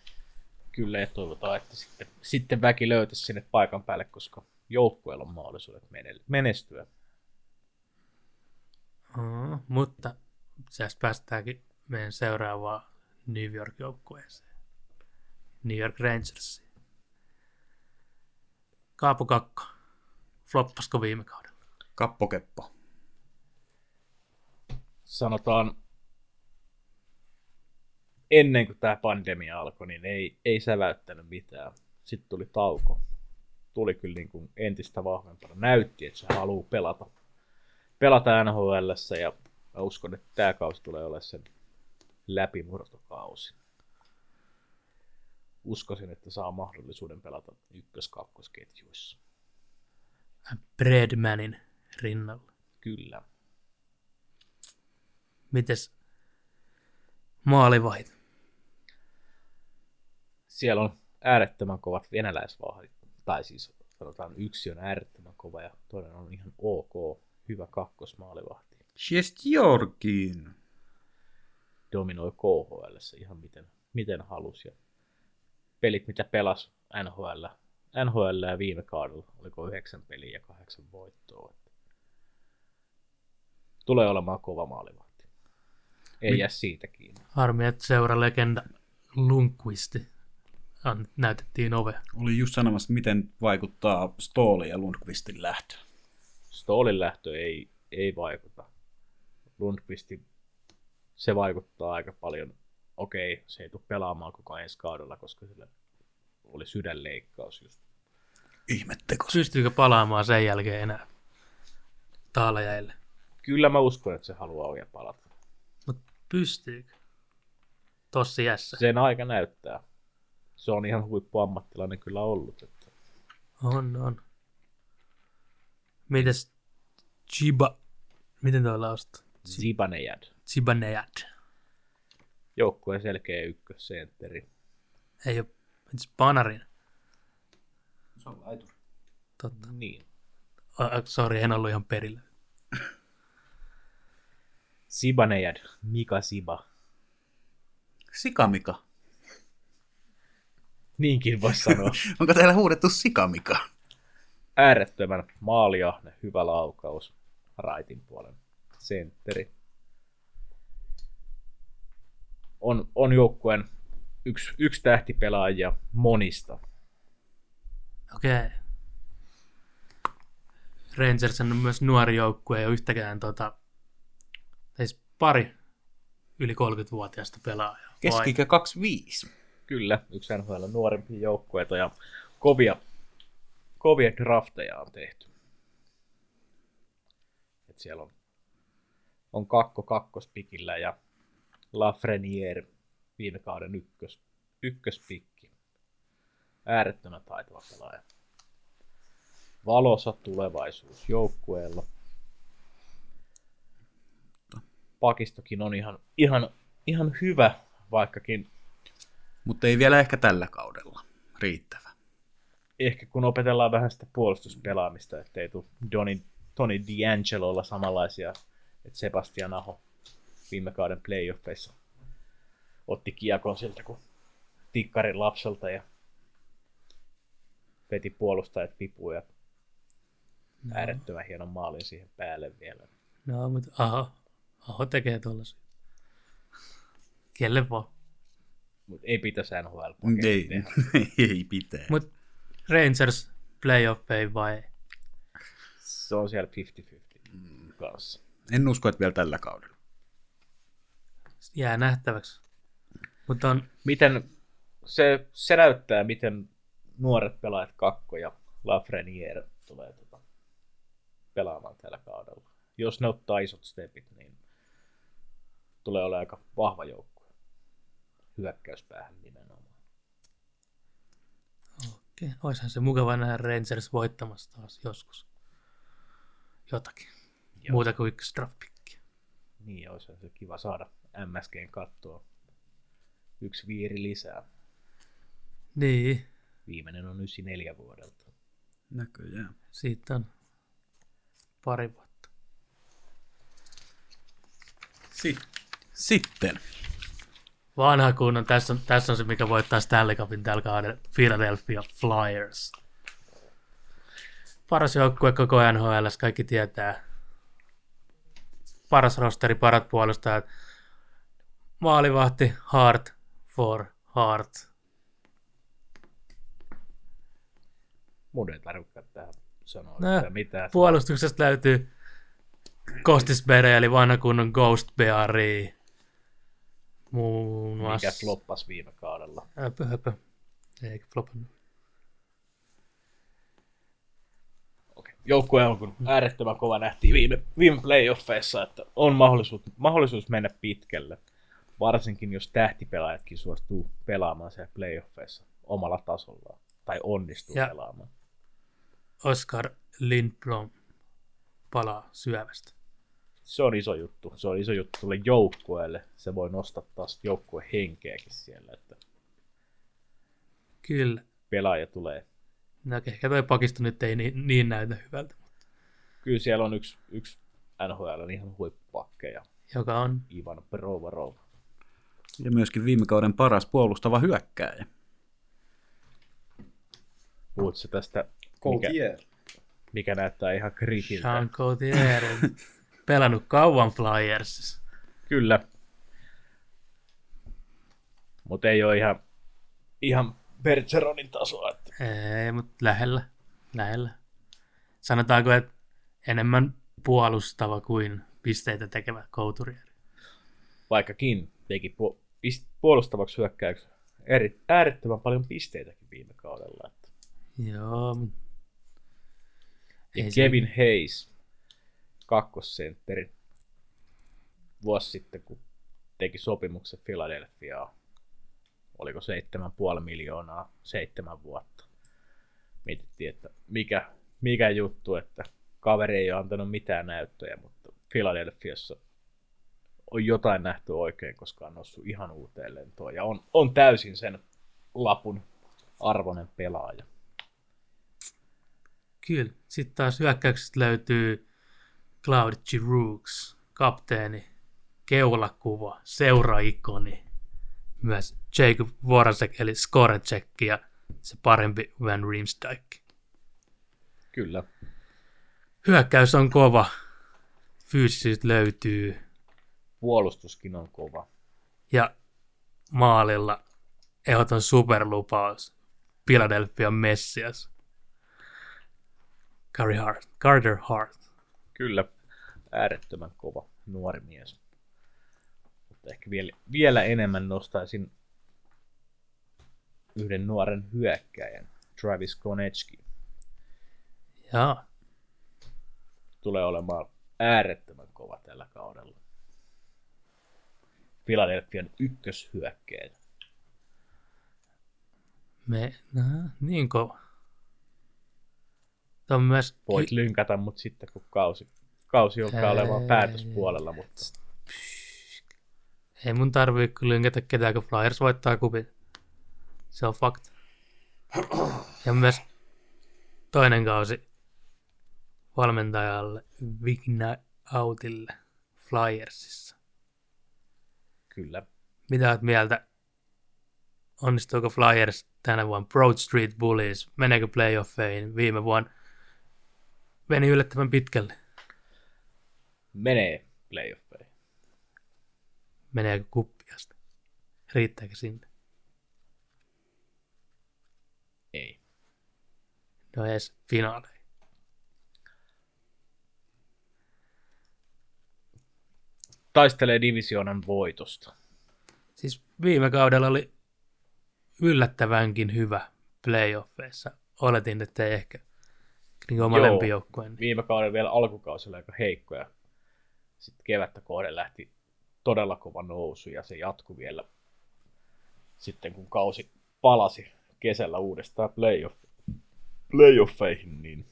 Kyllä, ja toivotaan, että sitten väki löytäisi sinne paikan päälle, koska joukkueella on mahdollisuudet menestyä. Mutta tässä päästäänkin meidän seuraavaan New York-joukkueeseen. New York Rangersiin. Kaapo Kakko. Floppasko viime kaudella? Kappokeppo. Sanotaan, ennen kuin tämä pandemia alkoi, niin ei säväyttänyt mitään. Sitten tuli tauko. Tuli kyllä niin kuin entistä vahvempana. Näytti, että se haluaa pelata NHL:ssä, ja mä uskon, että tämä kausi tulee olemaan sen läpimurtokausi. Uskoisin, että saa mahdollisuuden pelata ykkös-kakkosketjuissa. Bredmanin rinnalla. Kyllä. Mites maalivahdit? siellä on äärettömän kovat venäläisvahdit, tai siis sanotaan yksi on äärettömän kova ja toinen on ihan ok, hyvä kakkosmaalivahti. Sjestjorkin dominoi KHL:ssä ihan miten halusi. Pelit, mitä pelasi NHL ja viime kaudella, oliko 9 peliä ja 8 voittoa. Tulee olemaan kova maalivahti. Ei jää siitä kiinni. Harmi, että seuralegenda Lundqvisti näytettiin ovea. Oli just sanomassa, miten vaikuttaa Ståhlin ja Lundqvistin lähtö. Ståhlin lähtö ei vaikuta. Lundqvistin se vaikuttaa aika paljon. Okei, se ei tule pelaamaan koko ensi kaudella, koska sillä oli sydänleikkaus just. Ihmetteko? Pystyykö palaamaan sen jälkeen enää taalajaille? Kyllä mä uskon, että se haluaa vielä palata. Mutta pystyykö? Tossa iässä. Sen aika näyttää. Se on ihan huippuammattilainen kyllä ollut. Että... On. Mites Chiba? Miten toi lausut? Zibanejad. Joukkueen selkeä ykkössentteri. Ei ole Panarin. Se on laituri. Totta. Niin. Sori, en ollut ihan perillä. Zibanejad. Mika Ziba. Sikamika. Niinkin voi sanoa. Onko teillä huudettu Sikamika? Äärettömän maaliahne, hyvä laukaus. Raitin puolen sentteri. On joukkueen yksi tähtipelaaja monista. Okei. Rangers on myös nuori joukkue, ei ole yhtäkään pari yli 30-vuotiaista pelaajaa. Keski-ikä 25. Kyllä, yksi NHL nuorempia joukkueita ja kovia drafteja on tehty. Et siellä on Kakko kakkospikillä ja Lafreniere viime kauden ykköspikki. Äärettömän taitava pelaaja. Valoisa tulevaisuus joukkueella. Pakistokin on ihan hyvä, vaikkakin. Mutta ei vielä ehkä tällä kaudella riittävä. Ehkä kun opetellaan vähän sitä puolustuspelaamista, ettei tule Tony D'Angelolla samanlaisia, että Sebastian Aho viime kauden playoffeissa otti kiekon siltä kuin tikkarin lapselta ja veti puolustajat vipuja. No. Äärettömän hienon maalin siihen päälle vielä. No, mutta Aho tekee tuollaisia. Kelle vaan. Mutta ei pitäisi NHL-pakettia. Ei pitää. Mutta Rangers playoffeihin vai? Se on siellä 50-50 kanssa. En usko, että vielä tällä kaudella. Jää nähtäväksi. Mut on... Miten se näyttää, miten nuoret pelaajat Kakko ja Lafreniere tulee pelaamaan tällä kaudella. Jos ne ottaa isot stepit, niin tulee olla aika vahva joukkue. Hyökkäyspäähän nimenomaan. Okei, oishan se mukava nähdä Rangers voittamassa taas joskus jotakin. Joo. Muuta kuin yksi draftpikki. Niin, oishan se kiva saada MSG:n kattoa yksi viiri lisää. Niin. Viimeinen on 94 vuodelta. Näköjään. Siitä on 2 vuotta. Sitten. Vanha kunnon. Tässä on se, mikä voittaa Stanley Cupin tällä kaudella. Philadelphia Flyers. Paras joukkue koko NHL, kaikki tietää. Paras rosteri, parat puolustajat. Maalivahti, Hart for Hart. Mun ei tarvitse tähän sanoa mitään. Puolustuksesta löytyy Kostisberg, eli vanha kunnon Ghost Beari. Mikä floppasi viime kaudella. Höpö. Eikä floppannut. Okay. Joukkue on kun äärettömän kova, nähtiin viime playoffeissa, että on mahdollisuus mennä pitkälle. Varsinkin jos tähtipelaajatkin suostuu pelaamaan siellä playoffeissa omalla tasollaan. Tai onnistuu ja pelaamaan. Oskar Lindblom palaa syövästä. Se on iso juttu tuolle joukkueelle. Se voi nostaa taas joukkueen henkeäkin siellä. Että Kyllä. Pelaaja tulee. No okei, ehkä toi pakisto nyt ei niin näytä hyvältä. Mutta. Kyllä siellä on yksi NHL ihan huippupakkeja. Joka on? Ivan Provorov. Ja myöskin viime kauden paras puolustava hyökkääjä. Puhutko tästä, mikä näyttää ihan kritiltä? Jean Gauthier on pelannut kauan Flyersissa. Kyllä. Mutta ei ole ihan Bergeronin tasoa. Että. Ei, mutta lähellä. Sanotaanko, että enemmän puolustava kuin pisteitä tekevä Couturier. Vaikkakin teki puolustavaksi hyökkäyksi äärettömän paljon pisteitäkin viime kaudella. Että. Joo. Ja Kevin se... Hayes, kakkosentteri, vuosi sitten, kun teki sopimuksen Philadelphiaa. Oliko 7,5 miljoonaa 7 vuotta. Mietittiin, että mikä juttu, että kaveri ei ole antanut mitään näyttöjä, mutta Philadelphiassa on jotain nähty oikein, koska on noussut ihan uuteen lentoon ja on täysin sen lapun arvoinen pelaaja. Kyllä. Sitten taas hyökkäyksestä löytyy Claude Julien, kapteeni, keulakuva, seuraikoni, myös Jacob Voracek eli Skoracek ja se parempi Van Riemsdyk. Kyllä. Hyökkäys on kova. Fyysisyys löytyy. Puolustuskin on kova. Ja maalilla ehdoton superlupaus. Philadelphian messias. Carter Hart. Kyllä. Äärettömän kova nuori mies. Mutta ehkä vielä enemmän nostaisin yhden nuoren hyökkäjän. Travis Konecki. Jaa. Tulee olemaan äärettömän kova tällä kaudella. Philadelphian ykköshyökkäjä. Niin kova. Myös... Voit lynkätä mut sitten, kun kausi onkaan olevan päätöspuolella. Mutta... Ei mun tarvii lynkätä ketään, kun Flyers voittaa kupin. Se on fakta. Ja myös toinen kausi valmentajalle Vignautille Flyersissa. Kyllä. Mitä olet mieltä? Onnistuuko Flyers tänä vuonna? Broad Street Bullies, meneekö playoffeihin? Viime vuonna meni yllättävän pitkälle. Menee playoffeihin. Meneekö kuppiasta? Riittääkö sinne? Ei. No edes finaali. Taistelee divisioonan voitosta. Siis viime kaudella oli yllättävänkin hyvä playoffeissa. Oletin, että ei ehkä niin oma lempijoukkueen. Viime kauden vielä alkukausilla aika heikkoja. Sitten kevättä kohden lähti todella kova nousu ja se jatkui vielä sitten kun kausi palasi kesällä uudestaan playoffeihin, niin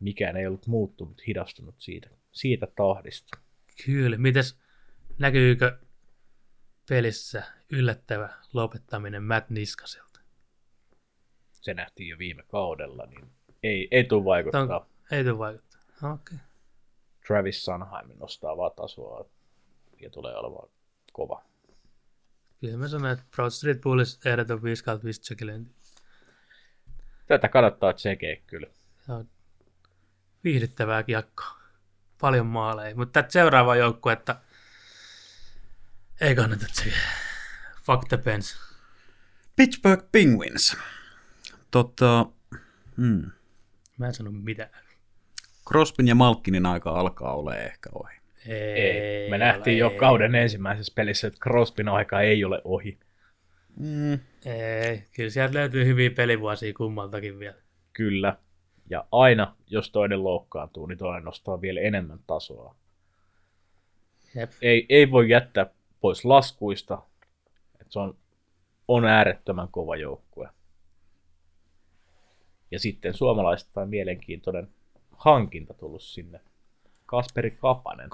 mikään ei ollut muuttunut, hidastunut siitä tahdista. Kyllä. Mites näkyykö pelissä yllättävä lopettaminen Matt Niskaselta? Se nähtiin jo viime kaudella, niin ei tule vaikuttaa. Ei tule vaikuttaa, okei. Okay. Travis Sanheimin nostaa vaan tasoa ja tulee olemaan kova. Kyllä mä sanon, että Broad Street Bulls ehdoton 5-5 tsekilöinti. Tätä kannattaa tsekeä kyllä. Viihdyttävää kiekkoa. Paljon maaleja. Mutta seuraava joukkue, että ei kannata se. Fuck the Pens. Pittsburgh Penguins. Mä en sano mitään. Crosbyn ja Malkinin aika alkaa olla ehkä ohi. Ei. Me nähtiin jo kauden ensimmäisessä pelissä, että Crosbyn aika ei ole ohi. Ei. Kyllä sieltä löytyy hyviä pelivuosia kummaltakin vielä. Kyllä. Ja aina, jos toinen loukkaantuu, niin toinen nostaa vielä enemmän tasoa. Ei voi jättää pois laskuista. Et se on äärettömän kova joukkue. Ja sitten suomalaisittain mielenkiintoinen hankinta tullut sinne. Kasperi Kapanen.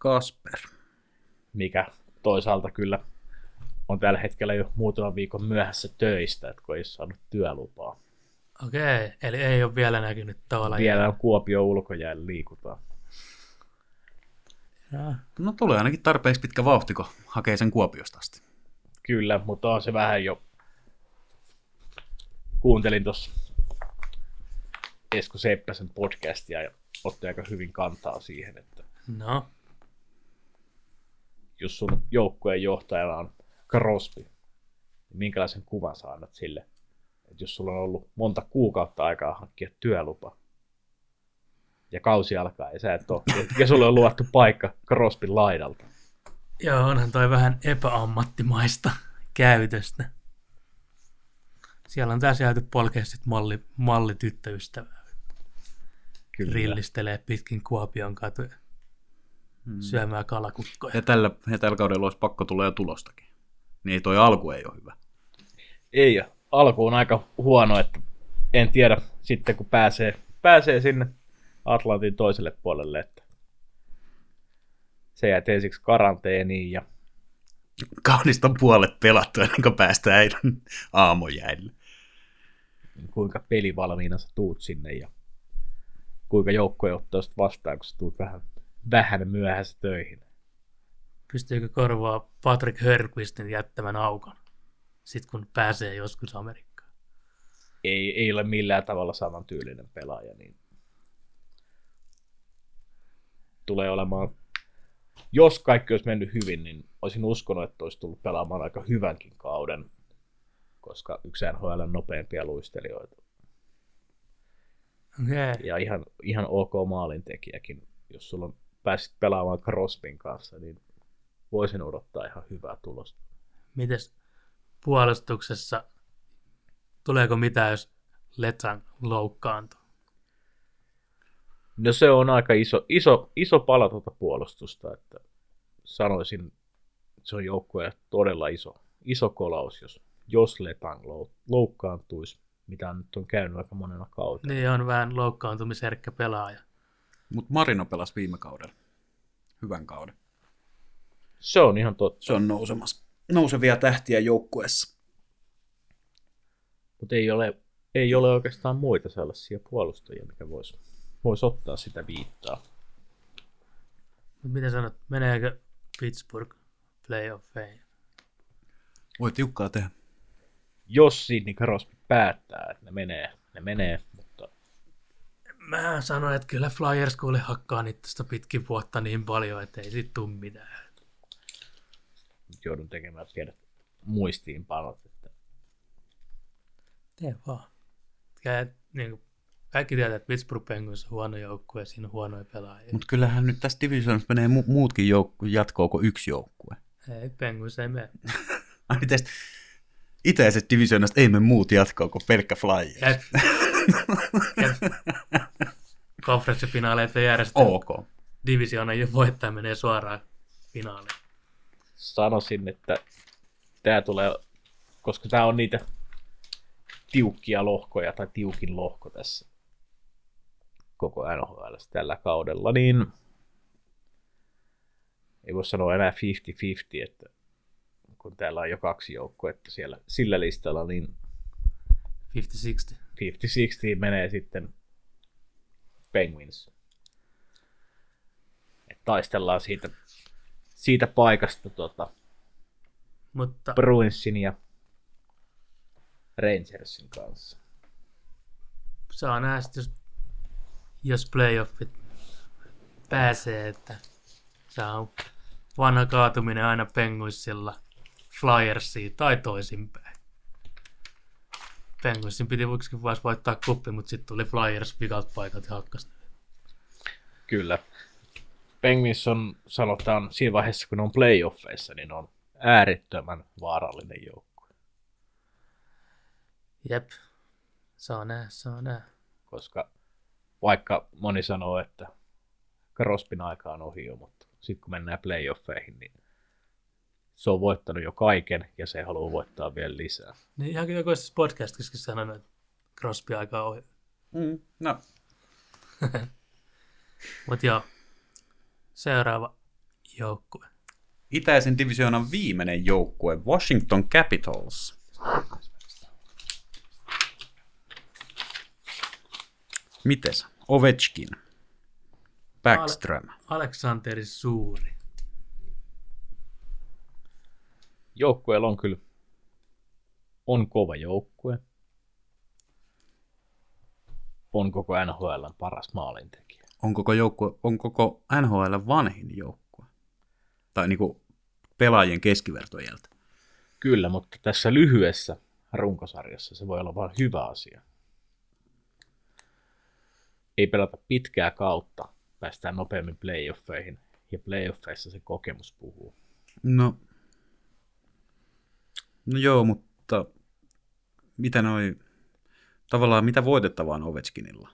Kasper. Mikä toisaalta kyllä on tällä hetkellä jo muutaman viikon myöhässä töistä, että kun ei saanut työlupaa. Okei, eli ei ole vielä näkynyt tavallaan. Vielä on Kuopio ulkojäällä liikutaan. Ja. No tulee ainakin tarpeeksi pitkä vauhti, kun hakee sen Kuopiosta asti. Kyllä, mutta on se vähän jo. Kuuntelin tuossa Esko Seppäsen podcastia ja otti aika hyvin kantaa siihen, että no. Jos sun joukkueen johtajana on Crosby, niin minkälaisen kuvan sä annat sille? Et jos sulla on ollut monta kuukautta aikaa hankkia työlupa ja kausi alkaa ja sä et ole, ja sulle on luvattu paikka Crosbyn laidalta. Joo, onhan toi vähän epäammattimaista käytöstä. Siellä on tässä jääty polkea sitten mallityttöystävää. Kyllä. Rillistelee pitkin Kuopion katuja syömään kalakukkoja. Ja tällä kaudella olisi pakko tulla jo tulostakin. Niin toi alku ei ole hyvä. Ei ole. Alku on aika huono, että en tiedä sitten kun pääsee sinne Atlantin toiselle puolelle, että se jää ensiksi karanteeniin ja kaunista puolet pelattu ennen kuin päästään aamujäille. Kuinka pelivalmiina sä tuut sinne ja kuinka joukkoja ottaa sitten vastaan, kun sä tuut vähän myöhässä töihin. Pystyykö korvaa Patrick Hörnqvistin jättämän aukon, sitten kun pääsee joskus Amerikkaan? Ei ole millään tavalla samantyylinen pelaaja. Niin tulee olemaan, jos kaikki olisi mennyt hyvin, niin olisin uskonut, että olisi tullut pelaamaan aika hyvänkin kauden, koska yksi NHL:n nopeimpia luistelijoita. Okay. Ja ihan ok maalintekijäkin. Jos sulla pääsit pelaamaan Crosbyn kanssa, niin voisin odottaa ihan hyvää tulosta. Mites puolustuksessa, tuleeko mitään, jos Letsan loukkaantuu? No se on aika iso pala tuota puolustusta, että sanoisin, että se on joukkueelle todella iso kolaus, jos Letang loukkaantuisi, mitä nyt on käynyt aika monena kautta. Niin on vähän loukkaantumisherkkä pelaaja. Mutta Marino pelasi viime kaudella. Hyvän kauden. Se on ihan totta. Se on nousevia tähtiä joukkueessa. Mutta ei ole oikeastaan muita sellaisia puolustajia, mikä voisi ottaa sitä viittaa. Mut mitä sanot, meneekö Pittsburgh playoffeihin? Voi tiukkaa tehdä. Jos Sidney Crosby päättää, että ne menee. Mä sanoin, että kyllä Flyers kuule hakkaa niitä pitkin vuotta niin paljon, että ei siitä tule mitään. Joudun tekemään pienet muistiinpanot. Että tee vaan. Niin kaikki tietää, että Pittsburgh Penguins on huono joukkue ja siinä on huonoja pelaajia. Mutta kyllähän nyt tässä divisionissa menee muutkin jatkoon kuin yksi joukkue. Ei, Penguins ei mene. Ai miten itäisestä divisionasta ei mene muut jatkoon kuin pelkkä Flyers. Konferenssifinaaleita järjestetään. OK. Divisioonan jo voittaa menee suoraan finaaliin. Sanoisin, että tämä tulee, koska tämä on niitä tiukkia lohkoja tai tiukin lohko tässä koko NHL tällä kaudella, niin ei voi sanoa enää 50-50, että kun täällä on jo kaksi joukkoa, että siellä sillä listalla niin 50-60. 50-60 menee sitten Penguins. Et taistellaan siitä paikasta mutta Bruinsin ja Rangersin kanssa. Saa nähdä, jos playoffit pääsee, että se on vanha kaatuminen aina Penguinsilla, Flyersia tai toisinpäin. Penguinsin piti yksikin vuosi voittaa kuppi, mutta sitten tuli Flyers vikalta paikalta ja hakkasi. Kyllä. Penguins on, sanotaan, siinä vaiheessa kun on playoffeissa, niin on äärettömän vaarallinen joukkue. Jep. Saa nähdä. Koska vaikka moni sanoo, että Crosbyn aika on ohi jo, mutta sitten kun mennään playoffeihin, niin se on voittanut jo kaiken, ja se haluaa voittaa vielä lisää. Niin ihan joku olisi podcastissa sanonut, että Crosby aika ohi. No. Mutta joo, seuraava joukkue. Itäisen divisioonan viimeinen joukkue, Washington Capitals. Mites? Ovechkin. Backström. Aleksanteri Suuri. Joukkueella on kyllä on kova joukkue. On koko NHL:n paras maalintekijä. On koko NHL:n vanhin joukkue. Tai niinku pelaajien keskivertoiältä. Kyllä, mutta tässä lyhyessä runkosarjassa se voi olla vain hyvä asia. Ei pelata pitkää kautta, päästään nopeammin playoffeihin, ja playoffeissa se kokemus puhuu. No joo, mutta mitä noi, tavallaan mitä voitettavaa on Ovechkinilla?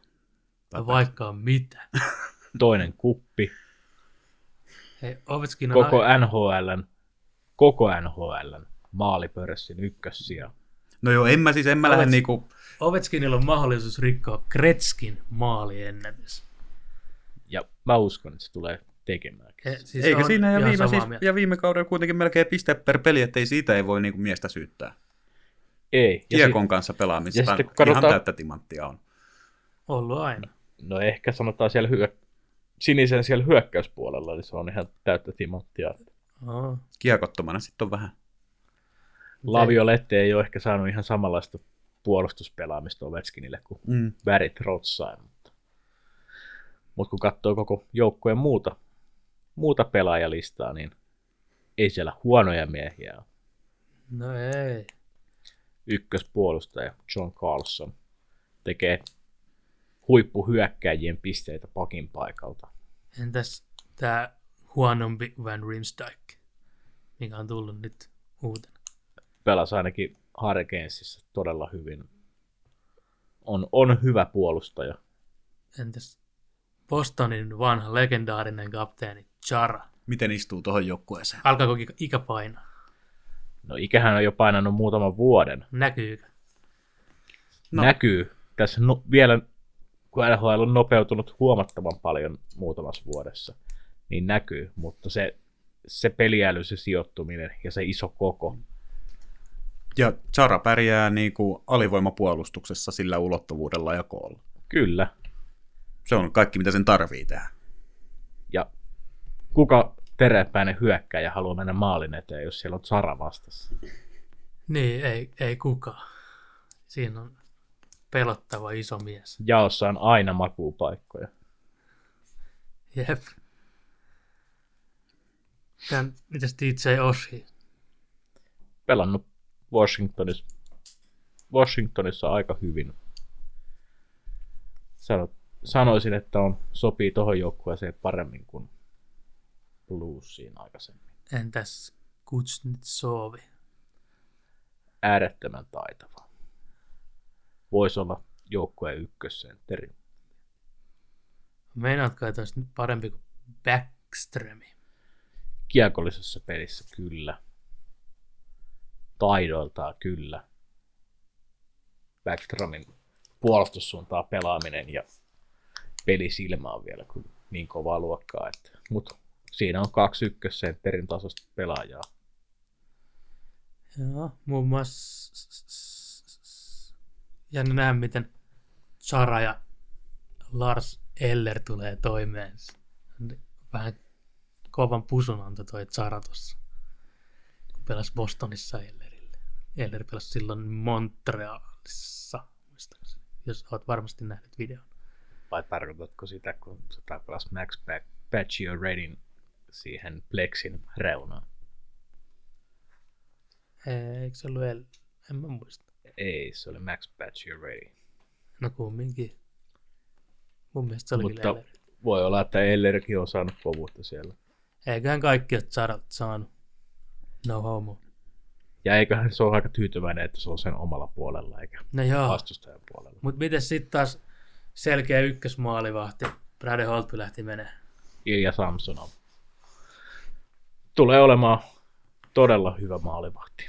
Vaikka mitä. Toinen kuppi. Hei, Ovechkin on koko NHL:n maalipörssin ykkössija. No joo, en mä lähde niinku... Ovechkinilla on mahdollisuus rikkoa Kretskin maaliennätys. Ja mä uskon, että se tulee tekemään. Siis eikä siinä ja viime kaudella kuitenkin melkein piste per peli, ettei siitä ei voi niinku miestä syyttää. Ei. Kiekon kanssa pelaamista ihan täyttä timanttia on. Ollut aina. No ehkä sanotaan siellä sinisen siellä hyökkäyspuolella, niin se on ihan täyttä timanttia. Oh. Kiekottomana sitten on vähän. Laviolette ei ole ehkä saanut ihan samanlaista puolustuspelaamista Ovechkinille kuin Barry Trotsain. Mutta kun katsoo koko joukkueen muuta pelaajalistaa, niin ei siellä huonoja miehiä ole. No ei. Ykköspuolustaja John Carlson tekee huippuhyökkäjien pisteitä pakin paikalta. Entäs tämä huonompi Van Riemsdyk, mikä on tullut nyt uutena? Pelasi ainakin Hargensissä todella hyvin. On hyvä puolustaja. Entäs Bostonin vanha legendaarinen kapteeni Chara? Miten istuu tuohon joukkueeseen? Alkaako ikä painaa? No ikähän on jo painanut muutaman vuoden. Näkyykö? No. Näkyy. Tässä vielä, kun NHL on nopeutunut huomattavan paljon muutamassa vuodessa, niin näkyy. Mutta se peliäly, se sijoittuminen ja se iso koko. Ja Chara pärjää niin kuin alivoimapuolustuksessa sillä ulottuvuudella ja koolla. Kyllä. Se on kaikki, mitä sen tarvii tehdä. Ja kuka teräpäinen hyökkääjä haluaa mennä maalin eteen, jos siellä on Chara vastassa? Niin, ei kukaan. Siinä on pelottava iso mies. Jaossa on aina makuupaikkoja. Jep. Mitäs DJ Oshii? Pelannut Washingtonissa aika hyvin. Sanoisin, että sopii tohon joukkueeseen paremmin kuin Bluesiin aikaisemmin. Entäs Kuznetsovi? Äärettömän taitava. Voisi olla joukkueen ykkössentteri. Meinaatko, että olisi nyt parempi kuin Backströmi? Kiekollisessa pelissä kyllä. Taidoiltaan kyllä. Backströmin puolustussuuntaan pelaaminen ja pelisilmä on vielä niin kovaa luokkaa. Mutta siinä on 2 ykkössentterin tasosta pelaajaa. Joo, muun muassa jännä nähdä, miten Chara ja Lars Eller tulee toimeen. Vähän kovan pusunanta toi Chara tuossa, kun pelasi Bostonissa Ellerille. Eller pelasi silloin Montrealissa, jos olet varmasti nähnyt videon. Vai tarkoitatko sitä, kun sä pelasi Max Paciorettyn siihen Plexin reunaan? Eikö se ollut en mä muista. Ei, se oli Max Pacioretty. No kumminkin. Mun mielestä se olikin Eller. Voi olla, että Ellerkin on saanut kovuutta siellä. Eiköhän kaikki ole saanut. No homo. Ja eiköhän se ole aika tyytyväinen, että se on sen omalla puolella eikä vastustajan puolella. Mutta miten sitten taas selkeä ykkösmaalivahti Brady Holtby lähti menemään? Ilja Samsonov. Tulee olemaan todella hyvä maalivahti.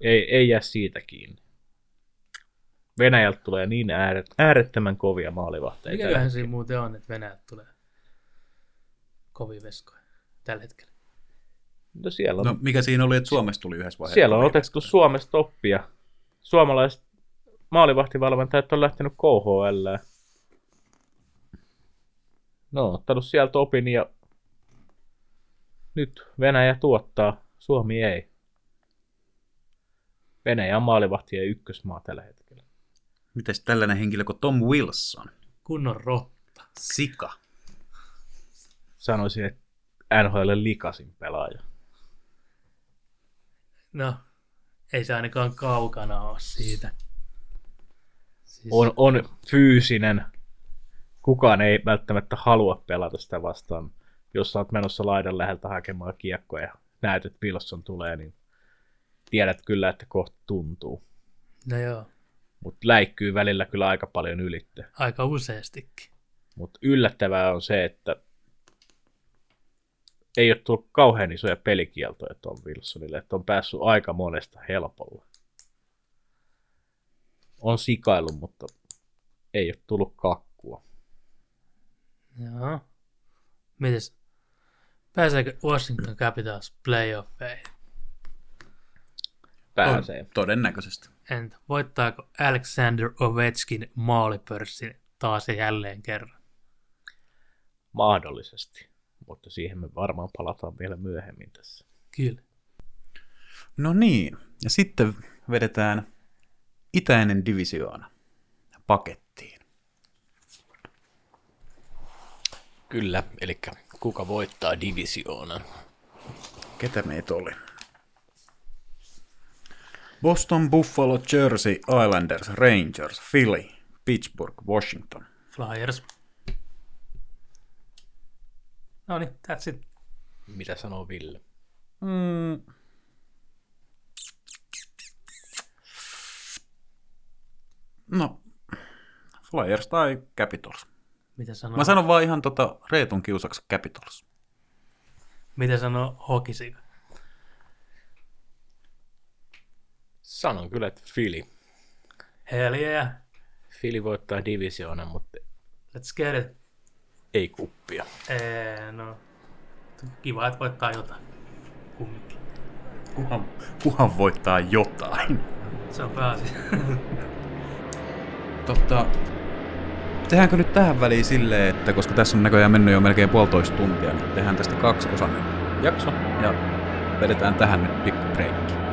Ei jää siitä kiinni. Venäjältä tulee niin äärettömän kovia maalivahteita. Mikäköhän siinä muuten on, että Venäjältä tulee kovia veskoja tällä hetkellä? No, siellä on... no mikä siinä oli, että Suomesta tuli yhdessä vaiheessa? Siellä on otettu Suomesta oppia. Suomalaiset maalivahtivalmentajat on lähtenyt KHL:ään. No, ottanut sieltä opin ja nyt Venäjä tuottaa, Suomi ei. Venäjä on maalivahtien ykkösmaa tällä hetkellä. Mites tällainen henkilö kuin Tom Wilson? Kunnon rotta. Sika. Sanoisin, että NHL:n likasin pelaaja. No, ei se ainakaan kaukana ole siitä. Siis... On fyysinen. Kukaan ei välttämättä halua pelata sitä vastaan. Jos sä oot menossa laidan läheltä hakemaan kiekkoa ja näet, että Wilson tulee, niin tiedät kyllä, että kohta tuntuu. No joo. Mutta läikkyy välillä kyllä aika paljon ylitte. Aika useastikin. Mutta yllättävää on se, että ei ole tullut kauhean isoja pelikieltoja Tom Wilsonille, että on päässyt aika monesta helpolla. On sikaillut, mutta ei ole tullut kakkua. Joo. Mites, pääseekö Washington Capitals playoffeihin? Pääsee. On, todennäköisesti. Entä voittaako Alexander Ovechkin maalipörssin taas ja jälleen kerran? Mahdollisesti, mutta siihen me varmaan palataan vielä myöhemmin tässä. Kyllä. No niin, ja sitten vedetään itäinen divisioona pakettiin. Kyllä, eli kuka voittaa divisioonan? Ketä meitä oli? Boston, Buffalo, Jersey, Islanders, Rangers, Philly, Pittsburgh, Washington. Flyers. No niin, that's it. Mitä sanoo Ville? No, Flyers tai Capitals. Mitä sanoo? Mä sanon vaan ihan Reetun kiusaksi Capitals. Mitä sanoo Hokisika? Sanon kyllä, että Philly. Hell yeah. Philly voittaa divisioonan, mutta... Let's get it. Ei kuppia. No. Kiva, että voittaa jotain. Kumminkin. Kuhan voittaa jotain. Se on pääasia. Tehdäänkö nyt tähän väliin silleen, että koska tässä on näköjään mennyt jo melkein 1,5 tuntia, niin tehdään tästä 2-osainen jakso ja vedetään tähän nyt pikku breikki.